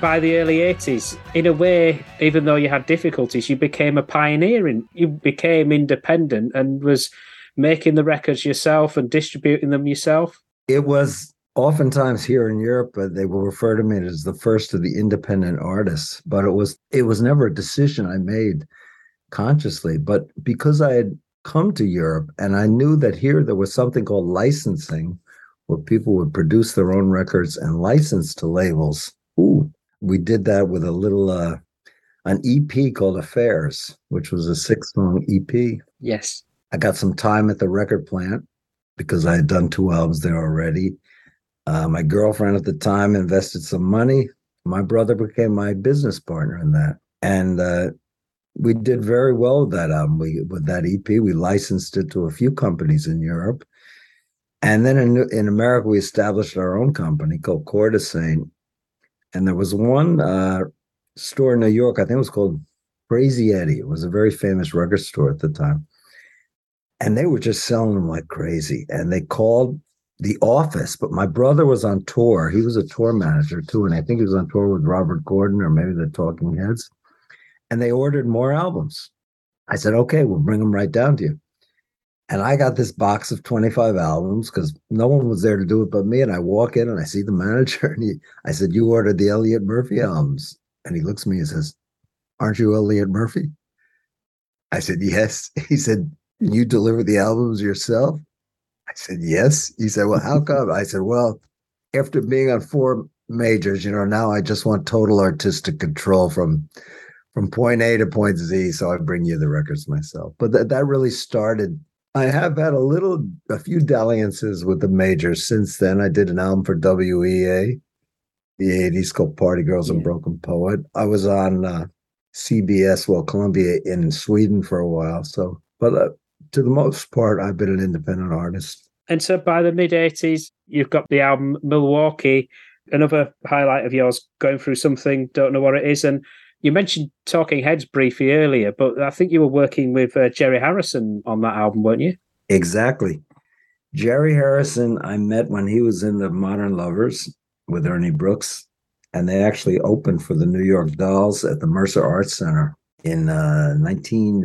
by the early 80s, in a way, even though you had difficulties, you became a pioneer. You became independent and was making the records yourself and distributing them yourself. It was oftentimes here in Europe, they will refer to me as the first of the independent artists, but it was never a decision I made consciously. But because I had come to Europe and I knew that here there was something called licensing, where people would produce their own records and license to labels. Ooh, we did that with a little an EP called Affairs, which was a 6-song EP. Yes. I got some time at the record plant because I had done 2 albums there already. My girlfriend at the time invested some money. My brother became my business partner in that. And we did very well with that album. With that EP, we licensed it to a few companies in Europe. And then in America, we established our own company called Cordesane. And there was one store in New York, I think it was called Crazy Eddie. It was a very famous record store at the time. And they were just selling them like crazy. And they called the office, but my brother was on tour. He was a tour manager too. And I think he was on tour with Robert Gordon or maybe the Talking Heads. And they ordered more albums. I said, okay, we'll bring them right down to you. And I got this box of 25 albums because no one was there to do it but me. And I walk in and I see the manager. And I said, you ordered the Elliott Murphy albums. And he looks at me and says, aren't you Elliott Murphy? I said, yes. He said, you deliver the albums yourself? I said, yes. He said, well, how come? I said, well, after being on 4 majors, now I just want total artistic control from point A to point Z. So I bring you the records myself. But that really started. I have had a few dalliances with the majors since then. I did an album for WEA, the 80s, called Party Girls and Broken Poet. I was on CBS, Columbia in Sweden for a while. So, but to the most part, I've been an independent artist. And so by the mid-80s, you've got the album Milwaukee, another highlight of yours, going through something, don't know what it is. And you mentioned Talking Heads briefly earlier, but I think you were working with Jerry Harrison on that album, weren't you? Exactly. Jerry Harrison I met when he was in the Modern Lovers with Ernie Brooks, and they actually opened for the New York Dolls at the Mercer Arts Center in 72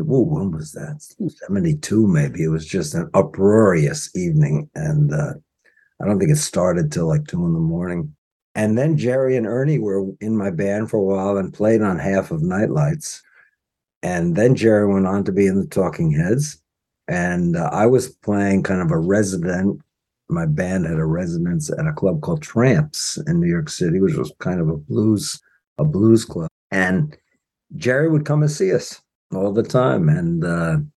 maybe. It was just an uproarious evening, and I don't think it started till like 2 a.m. And then Jerry and Ernie were in my band for a while and played on half of Nightlights, and then Jerry went on to be in the Talking Heads, and I was playing kind of a resident. My band had a residence at a club called Tramps in New York City, which was kind of a blues club, and Jerry would come and see us all the time, and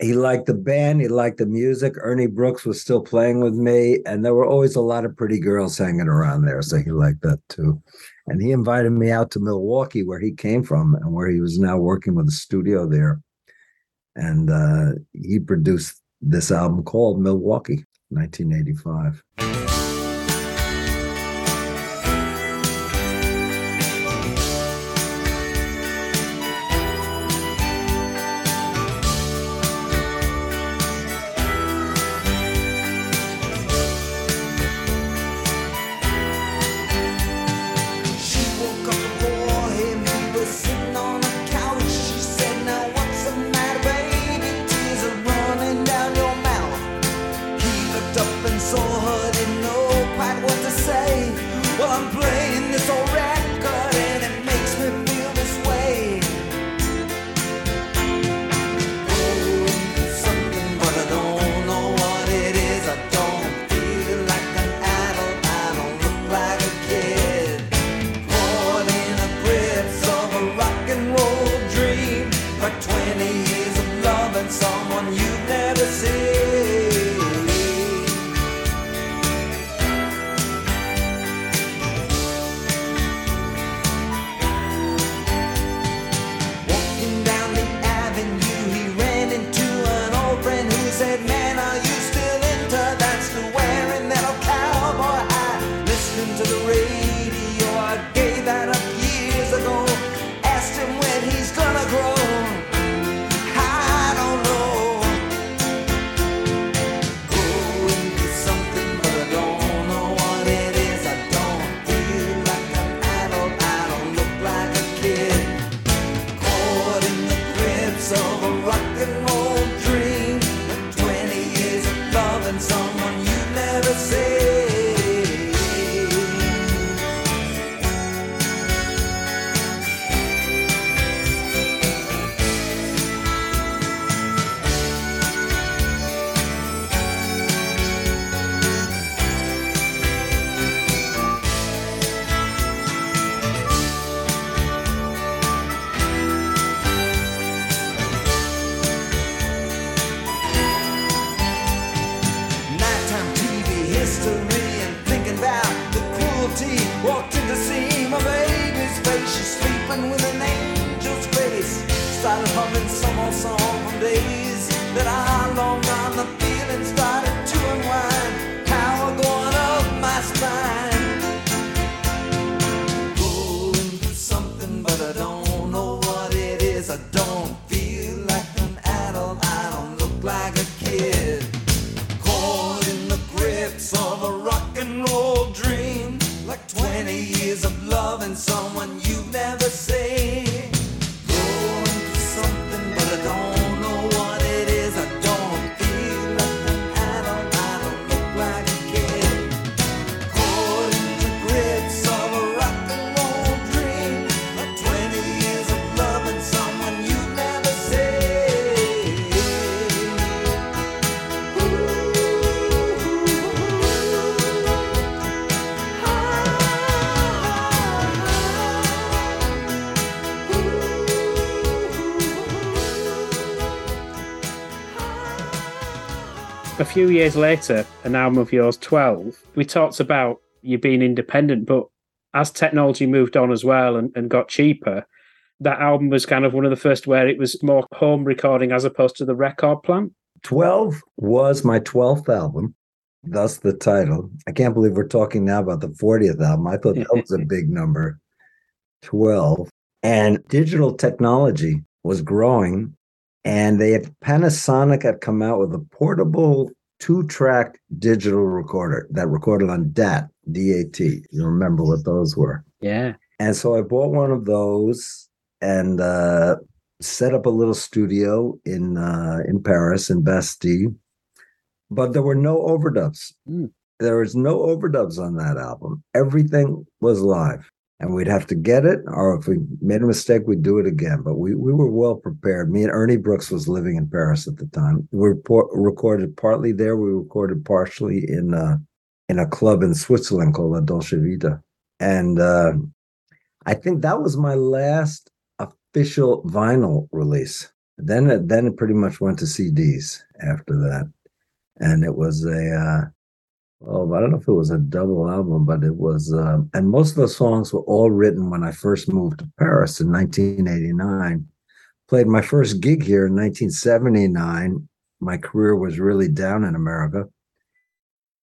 he liked the band, he liked the music. Ernie Brooks was still playing with me, and there were always a lot of pretty girls hanging around there, so he liked that too. And he invited me out to Milwaukee, where he came from and where he was now working with a studio there, and he produced this album called Milwaukee, 1985. Saw her in the loving summer song from days that I long on. The feeling started to unwind, power going up my spine. Going through something, but I don't know what it is. I don't feel like an adult, I don't look like a kid. Caught in the grips of a rock and roll dream, like 20 years of loving someone you've never seen. A few years later, an album of yours, 12, we talked about you being independent, but as technology moved on as well and got cheaper, that album was kind of one of the first where it was more home recording as opposed to the record plant. 12 was my 12th album, thus the title. I can't believe we're talking now about the 40th album. I thought that was a big number, 12. And digital technology was growing. And they had, Panasonic had come out with a portable 2-track digital recorder that recorded on DAT, D-A-T. You remember what those were? Yeah. And so I bought one of those and set up a little studio in Paris, in Bastille. But there were no overdubs. There was no overdubs on that album. Everything was live. And we'd have to get it, or if we made a mistake, we'd do it again. But we were well prepared. Me and Ernie Brooks was living in Paris at the time. We recorded partly there. We recorded partially in a club in Switzerland called La Dolce Vita. And I think that was my last official vinyl release. Then it pretty much went to CDs after that. And it was I don't know if it was a double album, but it was, and most of the songs were all written when I first moved to Paris in 1989. Played my first gig here in 1979. My career was really down in America.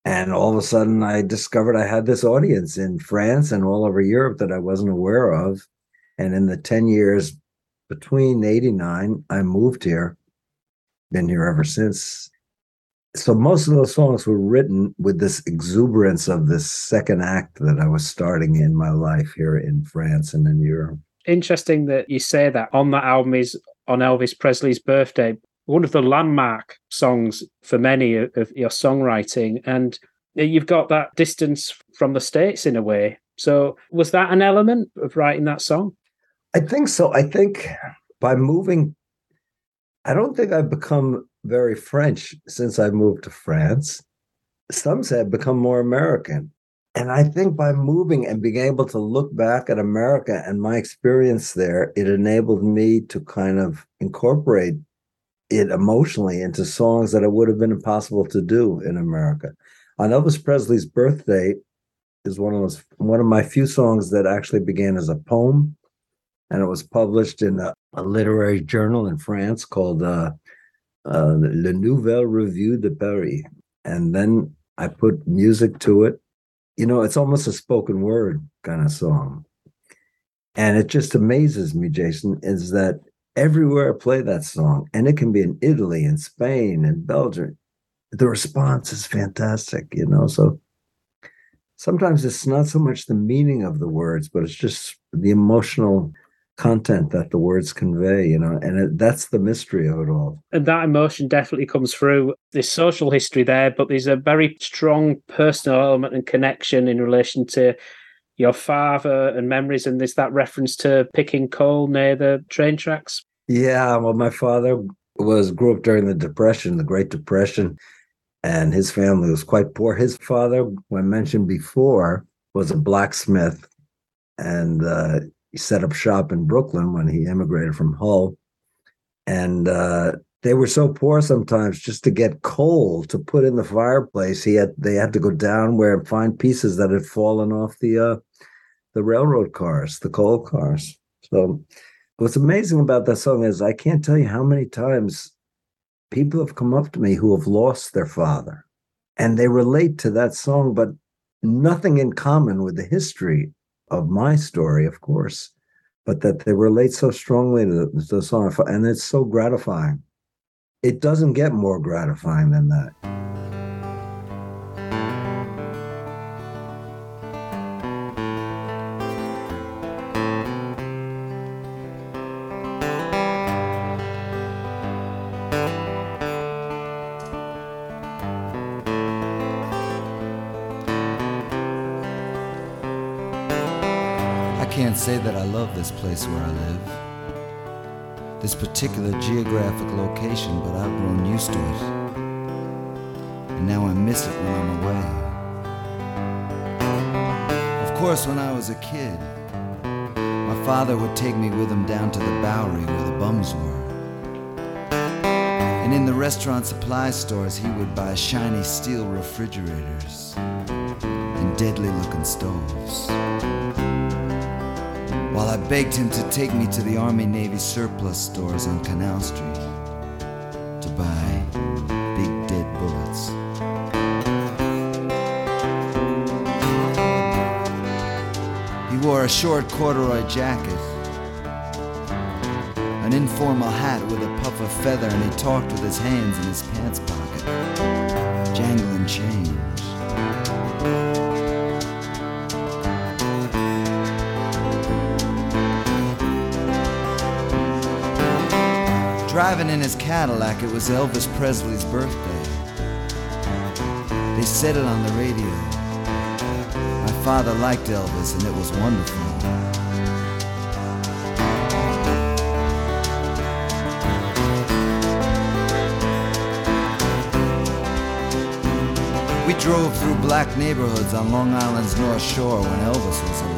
And all of a sudden I discovered I had this audience in France and all over Europe that I wasn't aware of. And in the 10 years between 89, I moved here, been here ever since. So most of those songs were written with this exuberance of this second act that I was starting in my life here in France and in Europe. Interesting that you say that. On that album is on Elvis Presley's birthday, one of the landmark songs for many of your songwriting. And you've got that distance from the States in a way. So was that an element of writing that song? I think so. I think by moving, I don't think I've become very French since I moved to France. Some say I've become more American. And I think by moving and being able to look back at America and my experience there, it enabled me to kind of incorporate it emotionally into songs that it would have been impossible to do in America. On Elvis Presley's birthday is one of my few songs that actually began as a poem. And it was published in a literary journal in France called Le Nouvelle Revue de Paris. And then I put music to it. You know, it's almost a spoken word kind of song. And it just amazes me, Jason, is that everywhere I play that song, and it can be in Italy and Spain and Belgium, the response is fantastic, you know. So sometimes it's not so much the meaning of the words, but it's just the emotional content that the words convey, you know, and that's the mystery of it all. And that emotion definitely comes through. There's social history there, but there's a very strong personal element and connection in relation to your father and memories. And there's that reference to picking coal near the train tracks. Yeah, well, my father grew up during the Depression, the Great Depression, and his family was quite poor. His father, who I mentioned before, was a blacksmith, and he set up shop in Brooklyn when he immigrated from Hull. And they were so poor sometimes, just to get coal to put in the fireplace, they had to go down where and find pieces that had fallen off the railroad cars, the coal cars. So What's amazing about that song is I can't tell you how many times people have come up to me who have lost their father, and they relate to that song, but nothing in common with the history of my story, of course, but that they relate so strongly to the song, and it's so gratifying. It doesn't get more gratifying than that. I say that I love this place where I live, this particular geographic location, but I've grown used to it, and now I miss it when I'm away. Of course, when I was a kid, my father would take me with him down to the Bowery where the bums were, and in the restaurant supply stores he would buy shiny steel refrigerators and deadly looking stoves, while I begged him to take me to the Army-Navy surplus stores on Canal Street to buy big dead bullets. He wore a short corduroy jacket, an informal hat with a puff of feather, and he talked with his hands in his pants pocket, jangling change. Driving in his Cadillac, it was Elvis Presley's birthday. They said it on the radio. My father liked Elvis, and it was wonderful. We drove through black neighborhoods on Long Island's North Shore when Elvis was alive.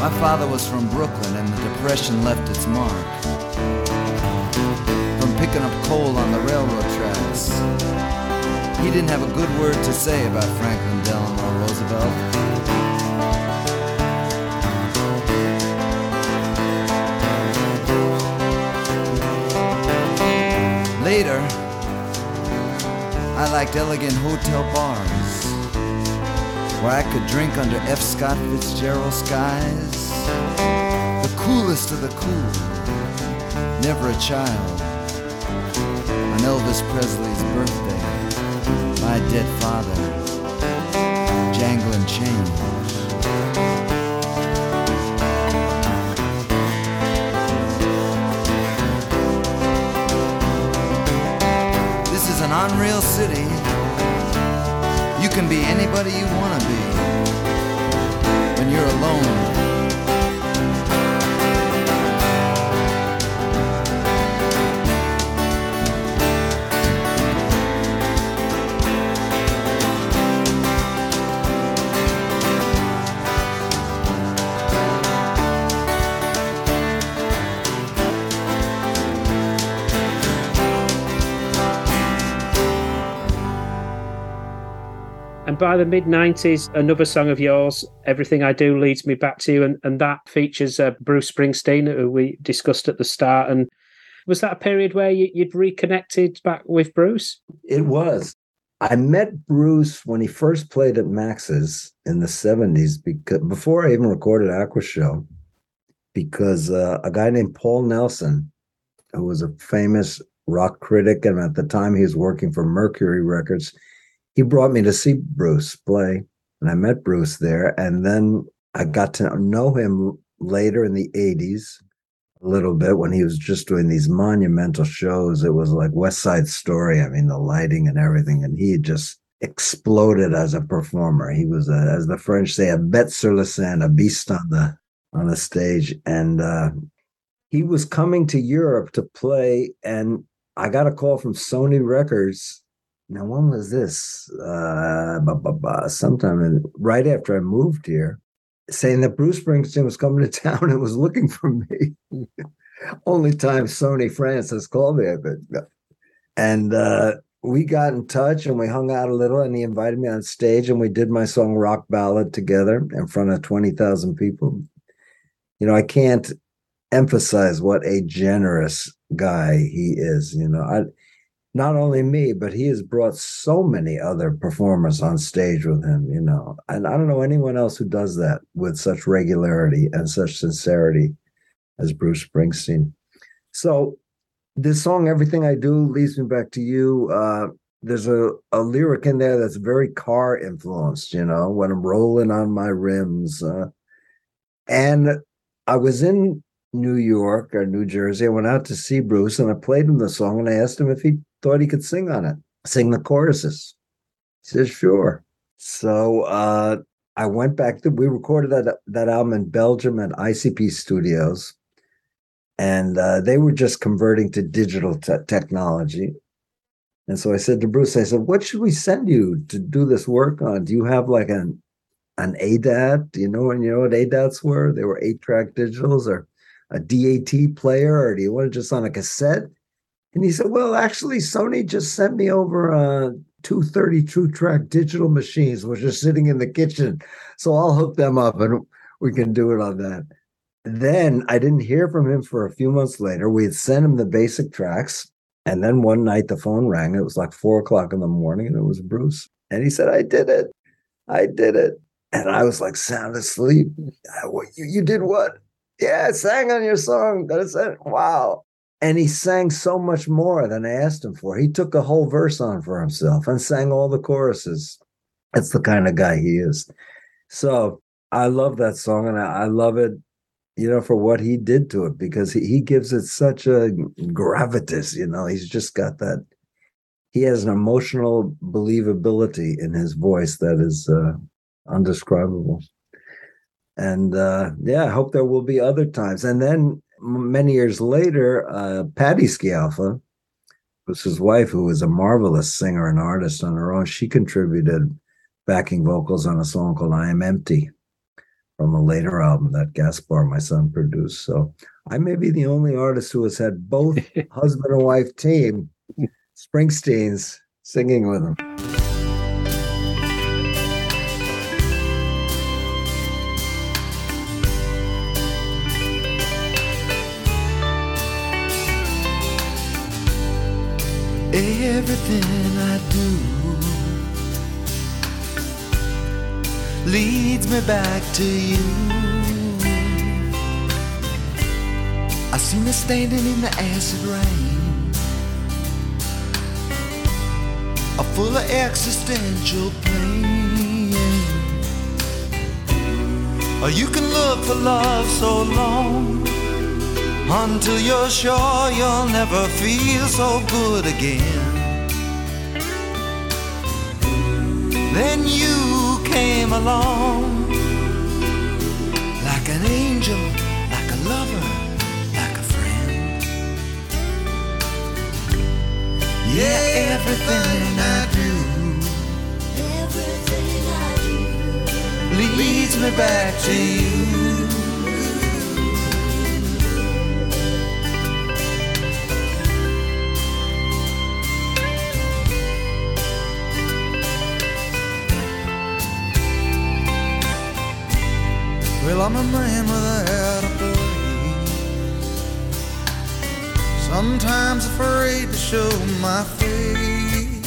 My father was from Brooklyn, and the Depression left its mark. From picking up coal on the railroad tracks, he didn't have a good word to say about Franklin Delano Roosevelt. Later, I liked elegant hotel bars, where I could drink under F. Scott Fitzgerald skies, the coolest of the cool, never a child, on Elvis Presley's birthday, my dead father, jangling change. This is an unreal city. You can be anybody you want to be when you're alone. By the mid-90s, another song of yours, Everything I Do Leads Me Back to You, and that features Bruce Springsteen, who we discussed at the start. And was that a period where you'd reconnected back with Bruce? It was. I met Bruce when he first played at Max's in the 70s, because, before I even recorded Aqua Show, because a guy named Paul Nelson, who was a famous rock critic, and at the time he was working for Mercury Records, he brought me to see Bruce play, and I met Bruce there. And then I got to know him later in the 80s, a little bit, when he was just doing these monumental shows. It was like West Side Story. I mean, the lighting and everything. And he just exploded as a performer. He was, as the French say, a bête sur la scène, a beast on the stage. And he was coming to Europe to play. And I got a call from Sony Records. Now, when was this? Sometime right after I moved here, saying that Bruce Springsteen was coming to town and was looking for me. Only time Sony France has called me, I bet. And we got in touch and we hung out a little, and he invited me on stage, and we did my song Rock Ballad together in front of 20,000 people. You know, I can't emphasize what a generous guy he is. You know, not only me, but he has brought so many other performers on stage with him, you know, and I don't know anyone else who does that with such regularity and such sincerity as Bruce Springsteen. So this song, Everything I Do, leads me back to you. There's a lyric in there that's very car influenced, you know, when I'm rolling on my rims. And I was in New York or New Jersey. I went out to see Bruce and I played him the song, and I asked him if he thought he could sing on it, sing the choruses. He says, sure. So I went back to, we recorded that album in Belgium at ICP Studios. And they were just converting to digital technology. And so I said to Bruce, I said, what should we send you to do this work on? Do you have like an ADAT? Do you know, and you know what ADATs were? They were 8-track digitals, or a DAT player, or do you want it just on a cassette? And he said, well, actually, Sony just sent me over 2 32-track digital machines, which are sitting in the kitchen. So I'll hook them up and we can do it on that. Then I didn't hear from him for a few months later. We had sent him the basic tracks. And then one night the phone rang. It was like 4 o'clock in the morning, and it was Bruce. And he said, I did it. And I was like sound asleep. You did what? Yeah, I sang on your song. That's it. Wow. And he sang so much more than I asked him for. He took a whole verse on for himself and sang all the choruses. That's the kind of guy he is. So I love that song, and I love it, you know, for what he did to it, because he gives it such a gravitas, you know. He's just got that, he has an emotional believability in his voice that is undescribable. And I hope there will be other times. And then many years later, Patti Schiaffa, was his wife, who was a marvelous singer and artist on her own, she contributed backing vocals on a song called I Am Empty, from a later album that Gaspar, my son, produced. So I may be the only artist who has had both husband and wife team, Springsteens, singing with him. Everything I do leads me back to you. I seen her standing in the acid rain, a full of existential pain. You can look for love so long until you're sure you'll never feel so good again. Then you came along like an angel, like a lover, like a friend. Yeah, everything I do leads me back to you. Well, I'm a man without a place, sometimes afraid to show my face.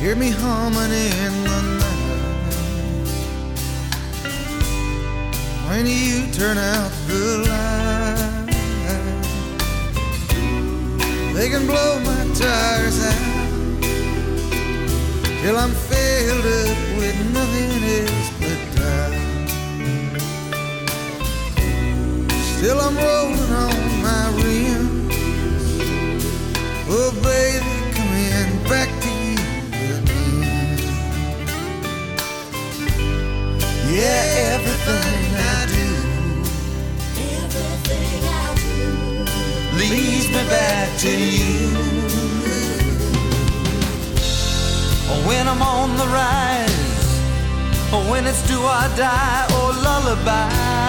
Hear me humming in the night when you turn out the light. They can blow my tires out till I'm filled up with nothing else. Till I'm rolling on my rims. Oh baby, coming back to you again. Yeah, everything I do leads me back to you. When I'm on the rise, or when it's do or die, or lullaby,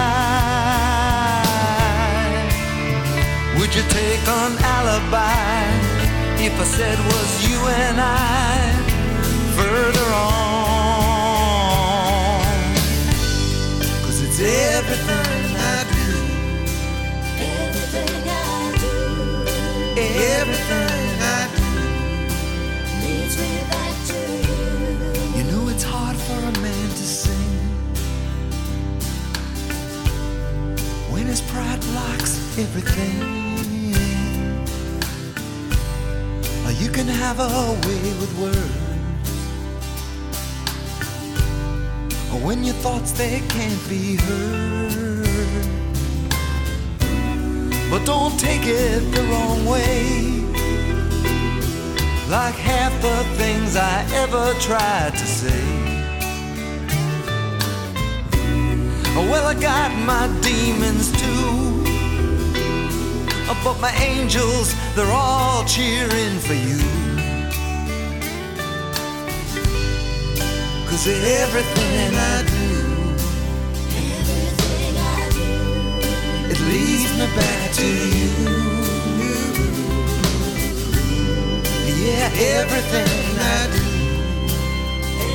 would you take an alibi paper said was you and I further on. 'Cause it's everything I do, everything I do, everything I do leads me back to you. You know it's hard for a man to sing when his pride blocks everything. You can have a way with words, or when your thoughts they can't be heard. But don't take it the wrong way, like half the things I ever tried to say. Well, I got my demons too, but my angels, they're all cheering for you. 'Cause everything I do, everything I do, it leads me back to you. Yeah, everything I do,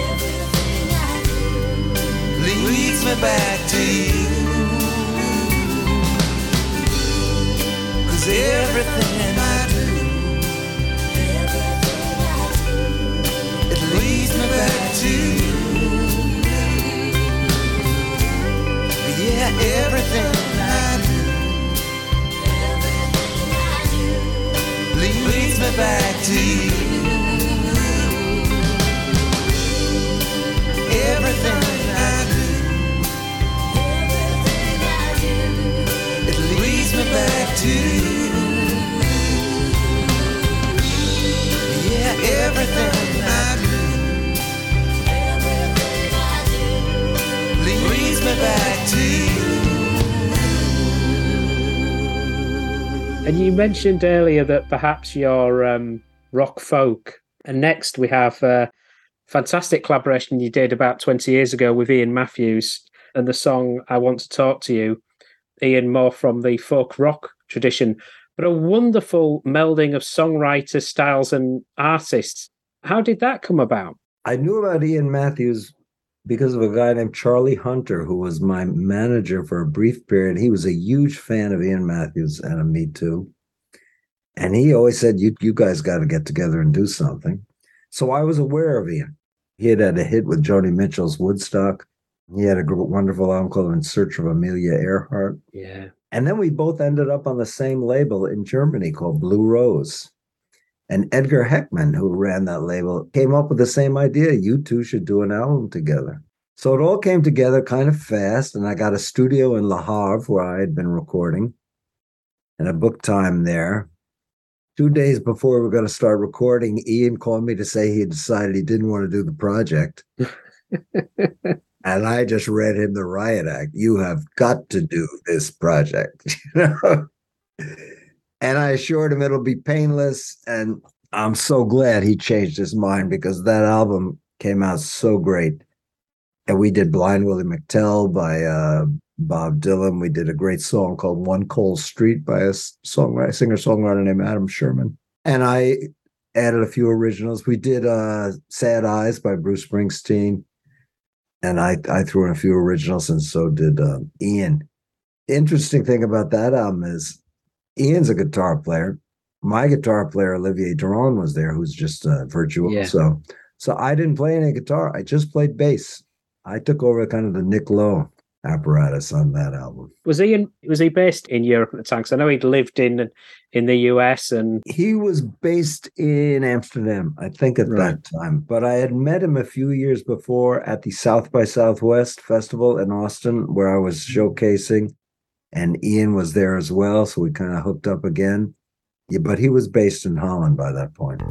everything I do, leads me back to you. Everything I do, everything I do, it leads me back to you. Yeah, everything I do, everything I do, leads me back to you. Everything I do, back to you. Yeah, everything I do, everything I do, leads me back to you. And you mentioned earlier that perhaps you're rock folk. And next we have a fantastic collaboration you did about 20 years ago with Ian Matthews and the song I Want to Talk to You. Ian, more from the folk rock tradition, but a wonderful melding of songwriter styles and artists. How did that come about? I knew about Ian Matthews because of a guy named Charlie Hunter, who was my manager for a brief period. He was a huge fan of Ian Matthews and of me too. And he always said, you guys got to get together and do something. So I was aware of Ian. He had a hit with Joni Mitchell's Woodstock. He had a wonderful album called In Search of Amelia Earhart. Yeah. And then we both ended up on the same label in Germany called Blue Rose. And Edgar Heckman, who ran that label, came up with the same idea. You two should do an album together. So it all came together kind of fast. And I got a studio in Le Havre where I had been recording. And I booked time there. 2 days before we were going to start recording, Ian called me to say he had decided he didn't want to do the project. And I just read him the riot act. You have got to do this project, you know. And I assured him it'll be painless. And I'm so glad he changed his mind, because that album came out so great. And we did Blind Willie McTell by Bob Dylan. We did a great song called One Cold Street by a singer-songwriter named Adam Sherman. And I added a few originals. We did Sad Eyes by Bruce Springsteen. And I threw in a few originals, and so did Ian. Interesting thing about that album is Ian's a guitar player. My guitar player, Olivier Durand, was there, who's just virtuoso. Yeah. So I didn't play any guitar. I just played bass. I took over kind of the Nick Lowe apparatus on that album. Was he based in Europe at the time? Because I know he'd lived in the US, and he was based in Amsterdam, I think, at that time. But I had met him a few years before at the South by Southwest festival in Austin, where I was showcasing, and Ian was there as well, so we kind of hooked up again. Yeah, but he was based in Holland by that point.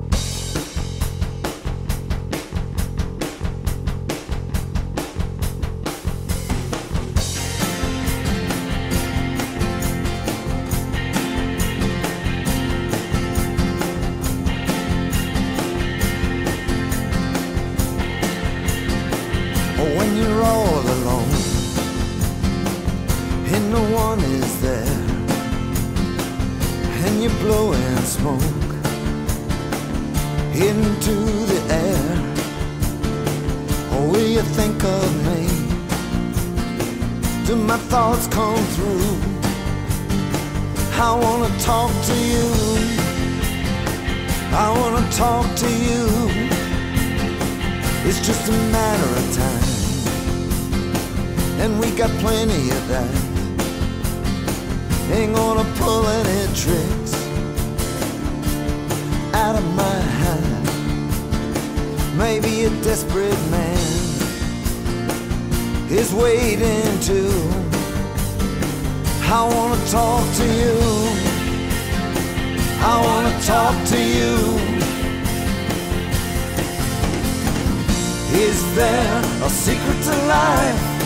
Blowing smoke into the air. Oh, will you think of me till my thoughts come through? I wanna talk to you, I wanna talk to you. It's just a matter of time, and we got plenty of that. Ain't gonna pull any tricks out of my hand. Maybe a desperate man is waiting to. I wanna talk to you, I wanna talk to you. Is there a secret to life,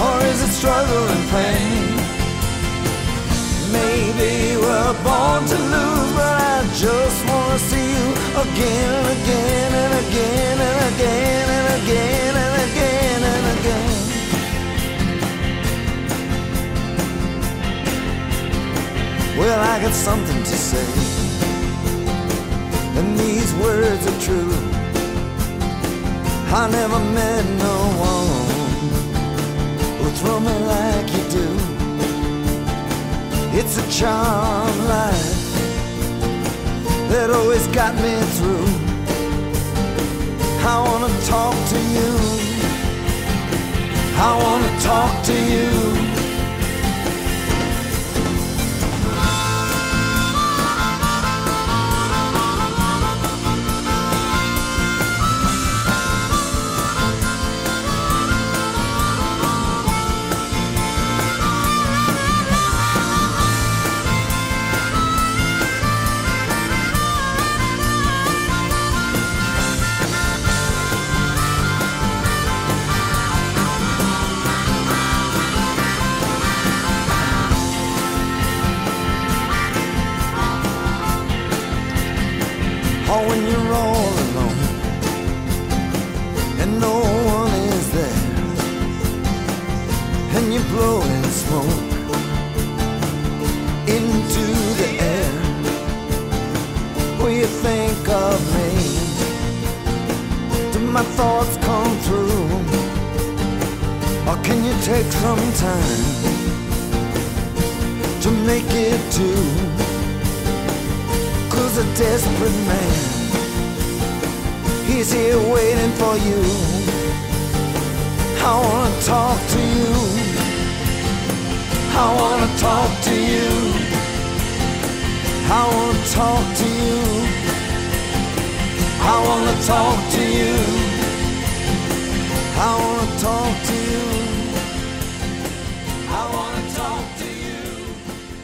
or is it struggle and pain? Maybe we're born to lose, but I just wanna see you again and again and again and again and again and again and again. Well, I got something to say, and these words are true. I never met no one who threw me like you do. It's a charm life that always got me through. I wanna talk to you, I wanna talk to you.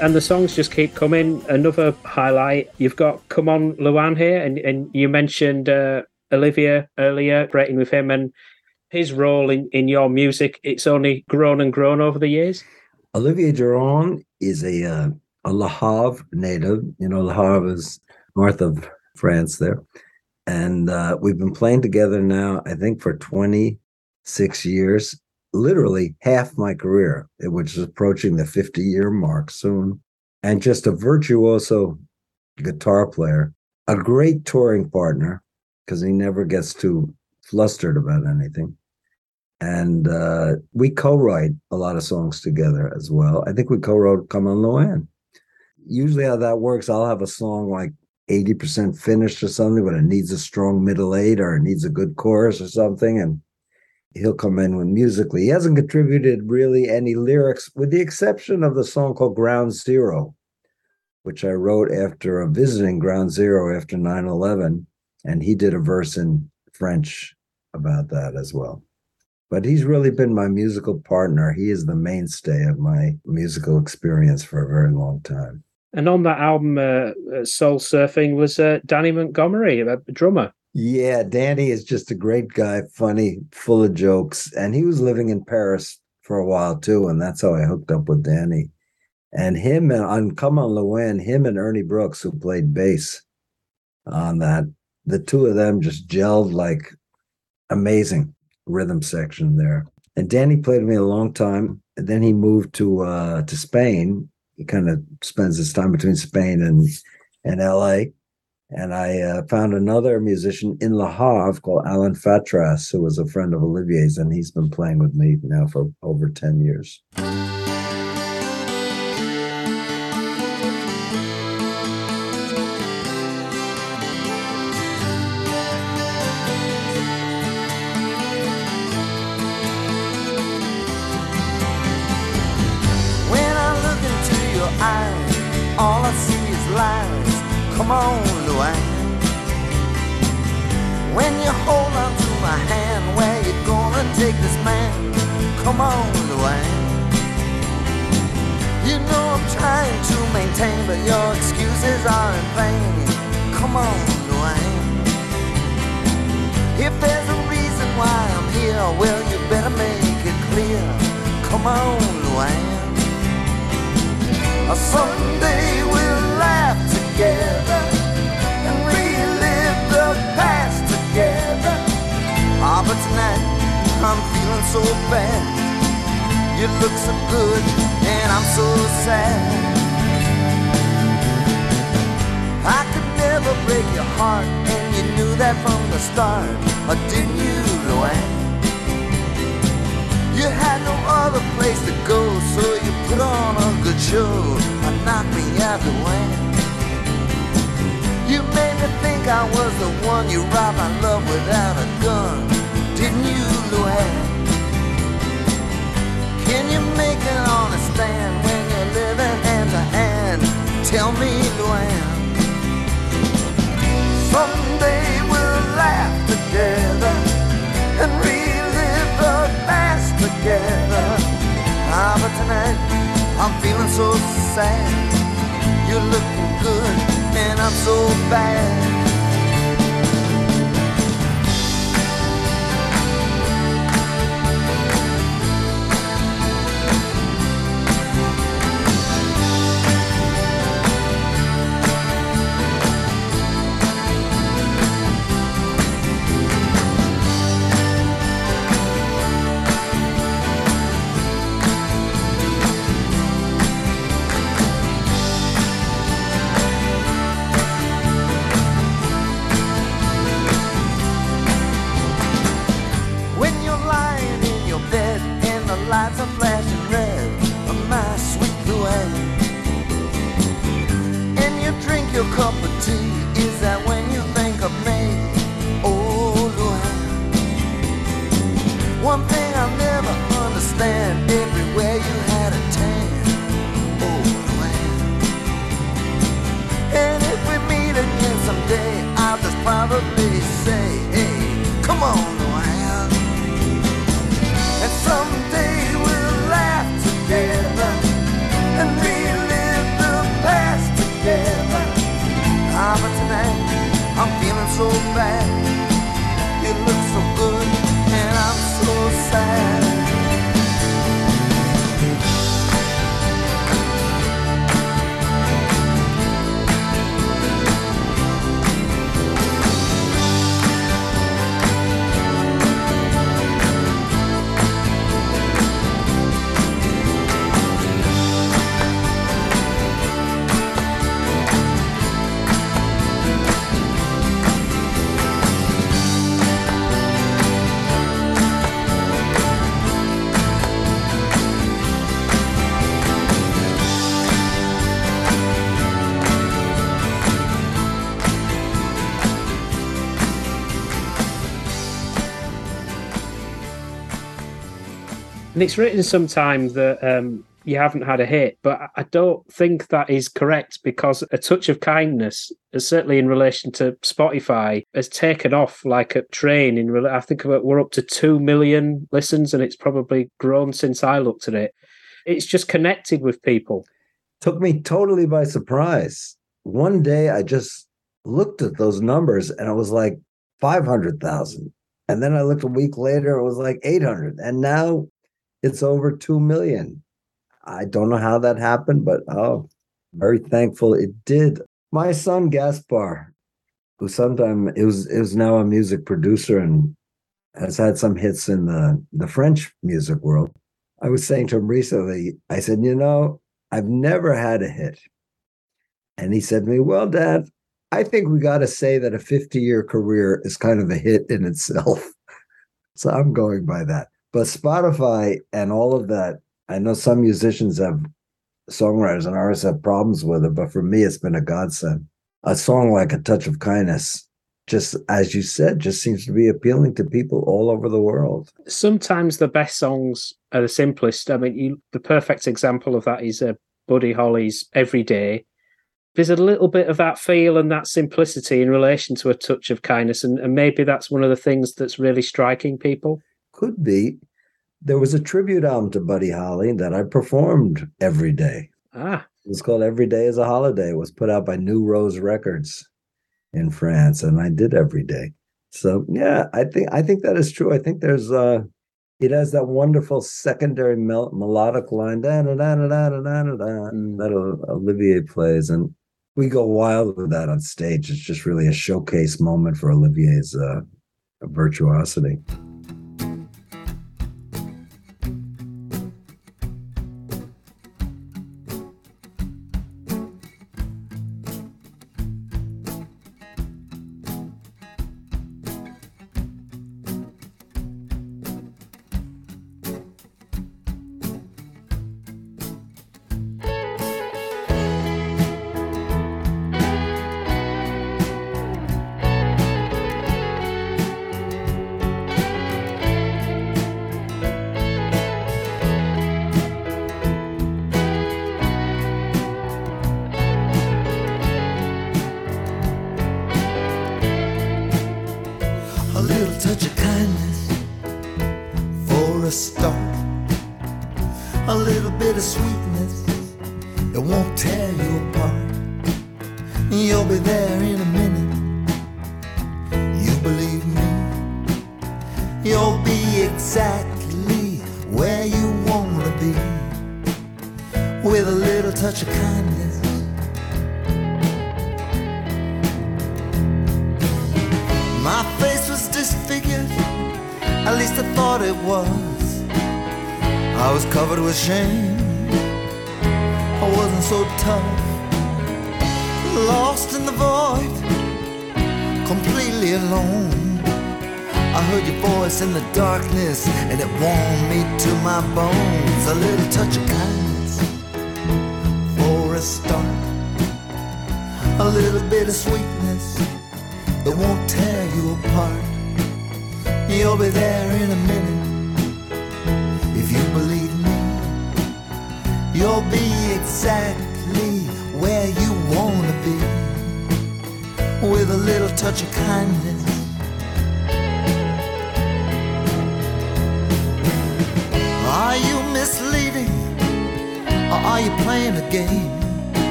And the songs just keep coming. Another highlight, you've got Come On Luann here, and you mentioned Olivier earlier, breaking with him, and his role in your music, it's only grown and grown over the years. Olivier Durand is a Le Havre native. You know, Le Havre is north of France there. And we've been playing together now, I think, for 26 years. Literally half my career, which is approaching the 50-year mark soon, and just a virtuoso guitar player, a great touring partner, because he never gets too flustered about anything. And we co-write a lot of songs together as well. I think we co-wrote Come On Luann. Usually how that works, I'll have a song like 80% finished or something, but it needs a strong middle eight or it needs a good chorus or something, and he'll come in with musically. He hasn't contributed really any lyrics, with the exception of the song called Ground Zero, which I wrote after visiting Ground Zero after 9/11. And he did a verse in French about that as well. But he's really been my musical partner. He is the mainstay of my musical experience for a very long time. And on that album, Soul Surfing, was Danny Montgomery, a drummer. Yeah, Danny is just a great guy, funny, full of jokes. And he was living in Paris for a while, too. And that's how I hooked up with Danny. And him and on Come On Luann, him and Ernie Brooks, who played bass on that, the two of them just gelled like amazing rhythm section there. And Danny played with me a long time. And then he moved to Spain. He kind of spends his time between Spain and L.A., And I found another musician in Le Havre called Alan Fatras, who was a friend of Olivier's, and he's been playing with me now for over 10 years. And it's written sometimes that you haven't had a hit, but I don't think that is correct, because A Touch of Kindness, certainly in relation to Spotify, has taken off like a train. I think we're up to 2 million listens, and it's probably grown since I looked at it. It's just connected with people. Took me totally by surprise. One day I just looked at those numbers and I was like 500,000. And then I looked a week later, it was like 800. And now it's over 2 million. I don't know how that happened, but very thankful it did. My son, Gaspar, who is now a music producer and has had some hits in the French music world. I was saying to him recently, I said, I've never had a hit. And he said to me, well, Dad, I think we got to say that a 50-year career is kind of a hit in itself. So I'm going by that. But Spotify and all of that, I know some musicians have, songwriters and artists have problems with it, but for me, it's been a godsend. A song like A Touch of Kindness, just as you said, just seems to be appealing to people all over the world. Sometimes the best songs are the simplest. I mean, the perfect example of that is Buddy Holly's Every Day. There's a little bit of that feel and that simplicity in relation to A Touch of Kindness, and maybe that's one of the things that's really striking people. Could be. There was a tribute album to Buddy Holly that I performed every day. Ah. It was called Every Day is a Holiday. It was put out by New Rose Records in France, and I did Every Day. So, yeah, I think that is true. I think there's it has that wonderful secondary melodic line, that Olivier plays, and we go wild with that on stage. It's just really a showcase moment for Olivier's virtuosity.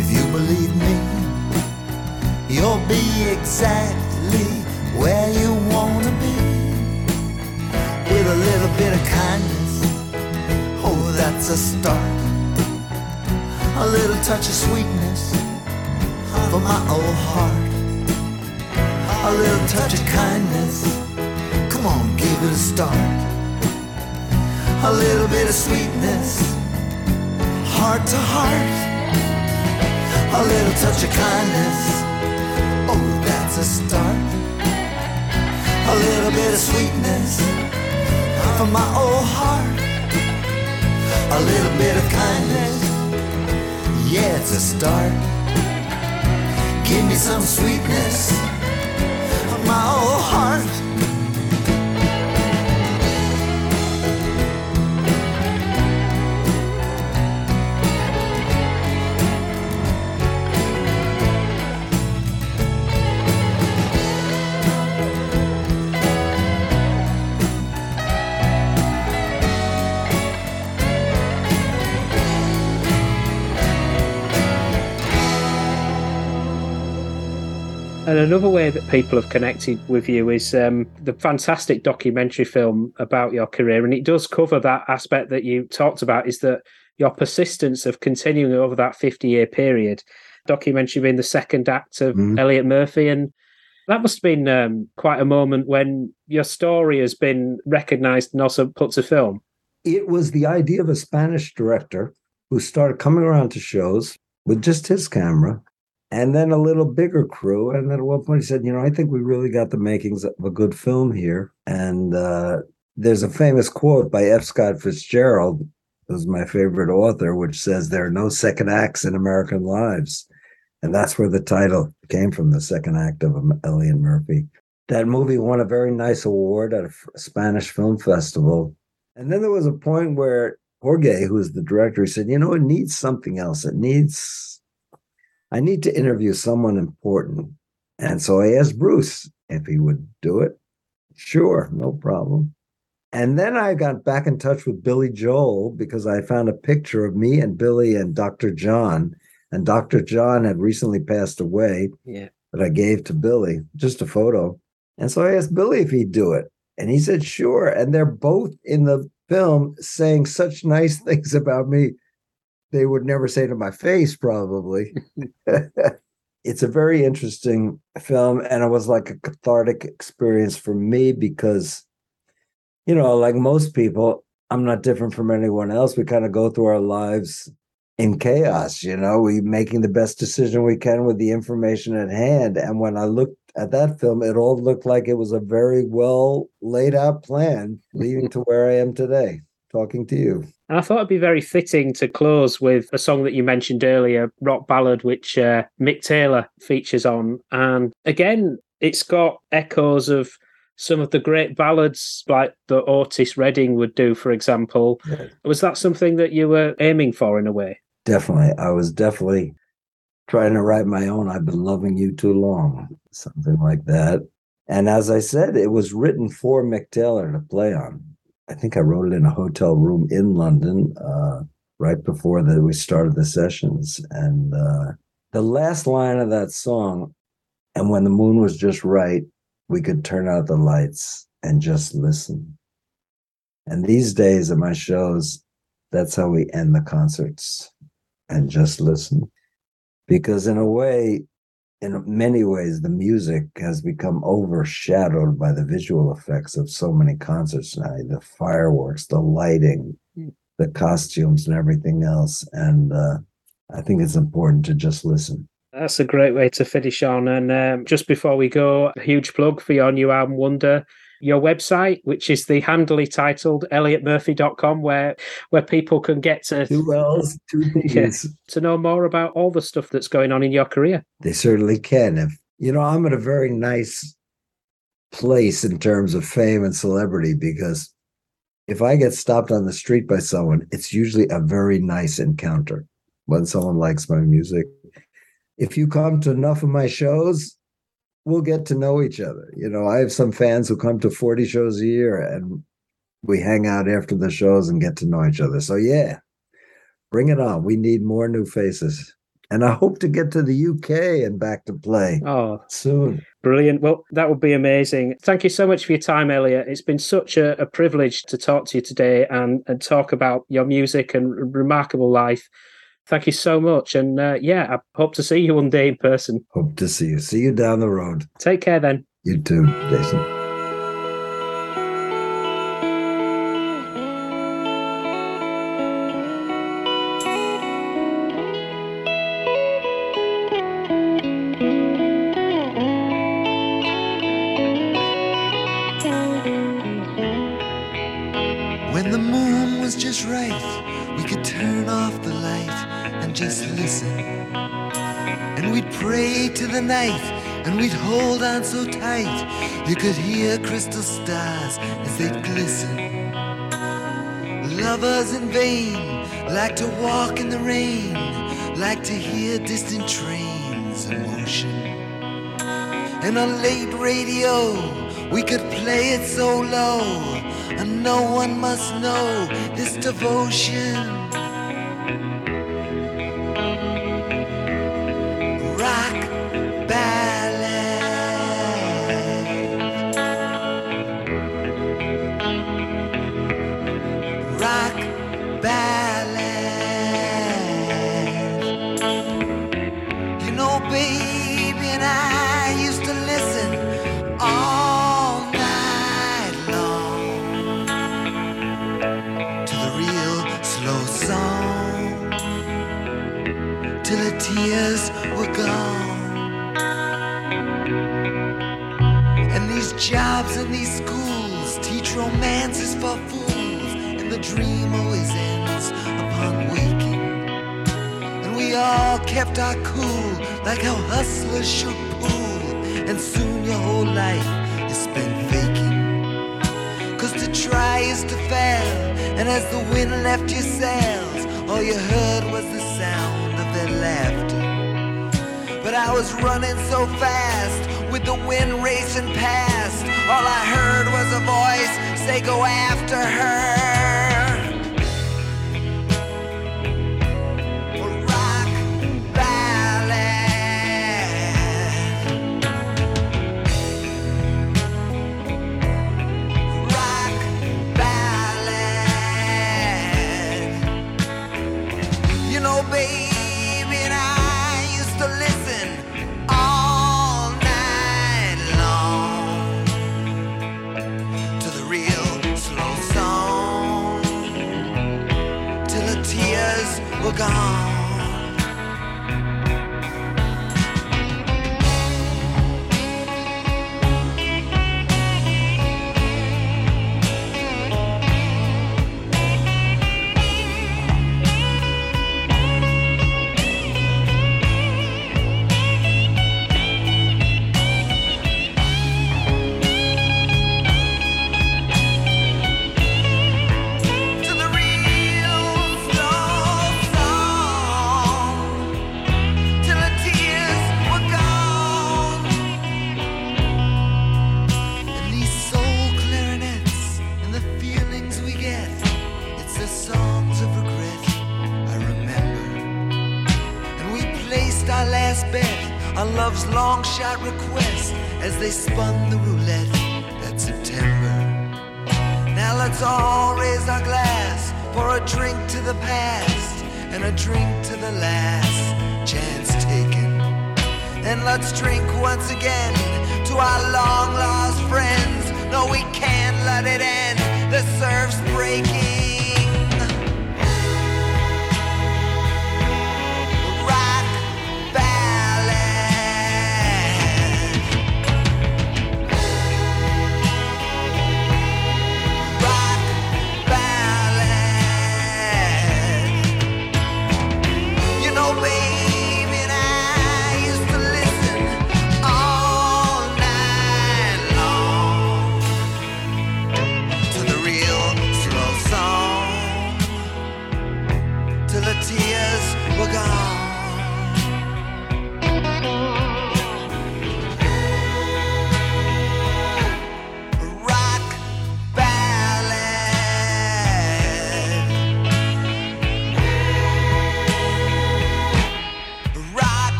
If believe me, you'll be exactly where you want to be. With a little bit of kindness, oh, that's a start. A little touch of sweetness for my old heart. A little touch of kindness, come on, give it a start. A little bit of sweetness, heart to heart. A little touch of kindness, oh, that's a start. A little bit of sweetness from my old heart. A little bit of kindness, yeah, it's a start. Give me some sweetness from my old heart. And another way that people have connected with you is the fantastic documentary film about your career. And it does cover that aspect that you talked about, is that your persistence of continuing over that 50-year period. Documentary being the second act of Elliott Murphy. And that must have been quite a moment when your story has been recognised and also put to film. It was the idea of a Spanish director who started coming around to shows with just his camera. And then a little bigger crew. And then at one point he said, you know, I think we really got the makings of a good film here. And there's a famous quote by F. Scott Fitzgerald, who's my favorite author, which says, there are no second acts in American lives. And that's where the title came from, the second act of Elliott Murphy. That movie won a very nice award at a Spanish film festival. And then there was a point where Jorge, who's the director, he said, you know, it needs something else. I need to interview someone important. And so I asked Bruce if he would do it. Sure, no problem. And then I got back in touch with Billy Joel because I found a picture of me and Billy and Dr. John. And Dr. John had recently passed away that I gave to Billy, just a photo. And so I asked Billy if he'd do it. And he said, sure. And they're both in the film saying such nice things about me they would never say to my face, probably. It's a very interesting film, and it was like a cathartic experience for me because, you know, like most people, I'm not different from anyone else. We kind of go through our lives in chaos, you know, we making the best decision we can with the information at hand. And when I looked at that film, it all looked like it was a very well laid out plan leading to where I am today, talking to you. And I thought it'd be very fitting to close with a song that you mentioned earlier, rock ballad, which Mick Taylor features on. And again, it's got echoes of some of the great ballads like the Otis Redding would do, for example. Yeah. Was that something that you were aiming for in a way? Definitely. I was definitely trying to write my own I've Been Loving You Too Long, something like that. And as I said, it was written for Mick Taylor to play on. I think I wrote it in a hotel room in London right before that we started the sessions. And the last line of that song, and when the moon was just right, we could turn out the lights and just listen. And these days at my shows, that's how we end the concerts, and just listen. Because in a way, in many ways, the music has become overshadowed by the visual effects of so many concerts now, the fireworks, the lighting, the costumes and everything else. And I think it's important to just listen. That's a great way to finish on. And just before we go, a huge plug for your new album, Wonder, your website, which is the handily titled elliottmurphy.com, where people can get to to know more about all the stuff that's going on in your career. They certainly can. If you know, I'm at a very nice place in terms of fame and celebrity, because if I get stopped on the street by someone, it's usually a very nice encounter when someone likes my music. If you come to enough of my shows, we'll get to know each other. You know, I have some fans who come to 40 shows a year, and we hang out after the shows and get to know each other. So yeah, bring it on. We need more new faces. And I hope to get to the UK and back to play soon. Brilliant. Well, that would be amazing. Thank you so much for your time, Elliott. It's been such a privilege to talk to you today and talk about your music and remarkable life. Thank you so much. And I hope to see you one day in person. Hope to see you. See you down the road. Take care then. You too, Jason. So tight, you could hear crystal stars as they glisten. Lovers in vain like to walk in the rain, like to hear distant trains in motion. And on late radio, we could play it so low, and no one must know this devotion. Rock, ballad. Jobs in these schools teach romances for fools, and the dream always ends upon waking. And we all kept our cool, like how hustlers should pool, and soon your whole life is spent faking. Cause to try is to fail, and as the wind left your sails, all you heard was the sound of their laughter. But I was running so fast, with the wind racing past, all I heard was a voice say, "Go after her."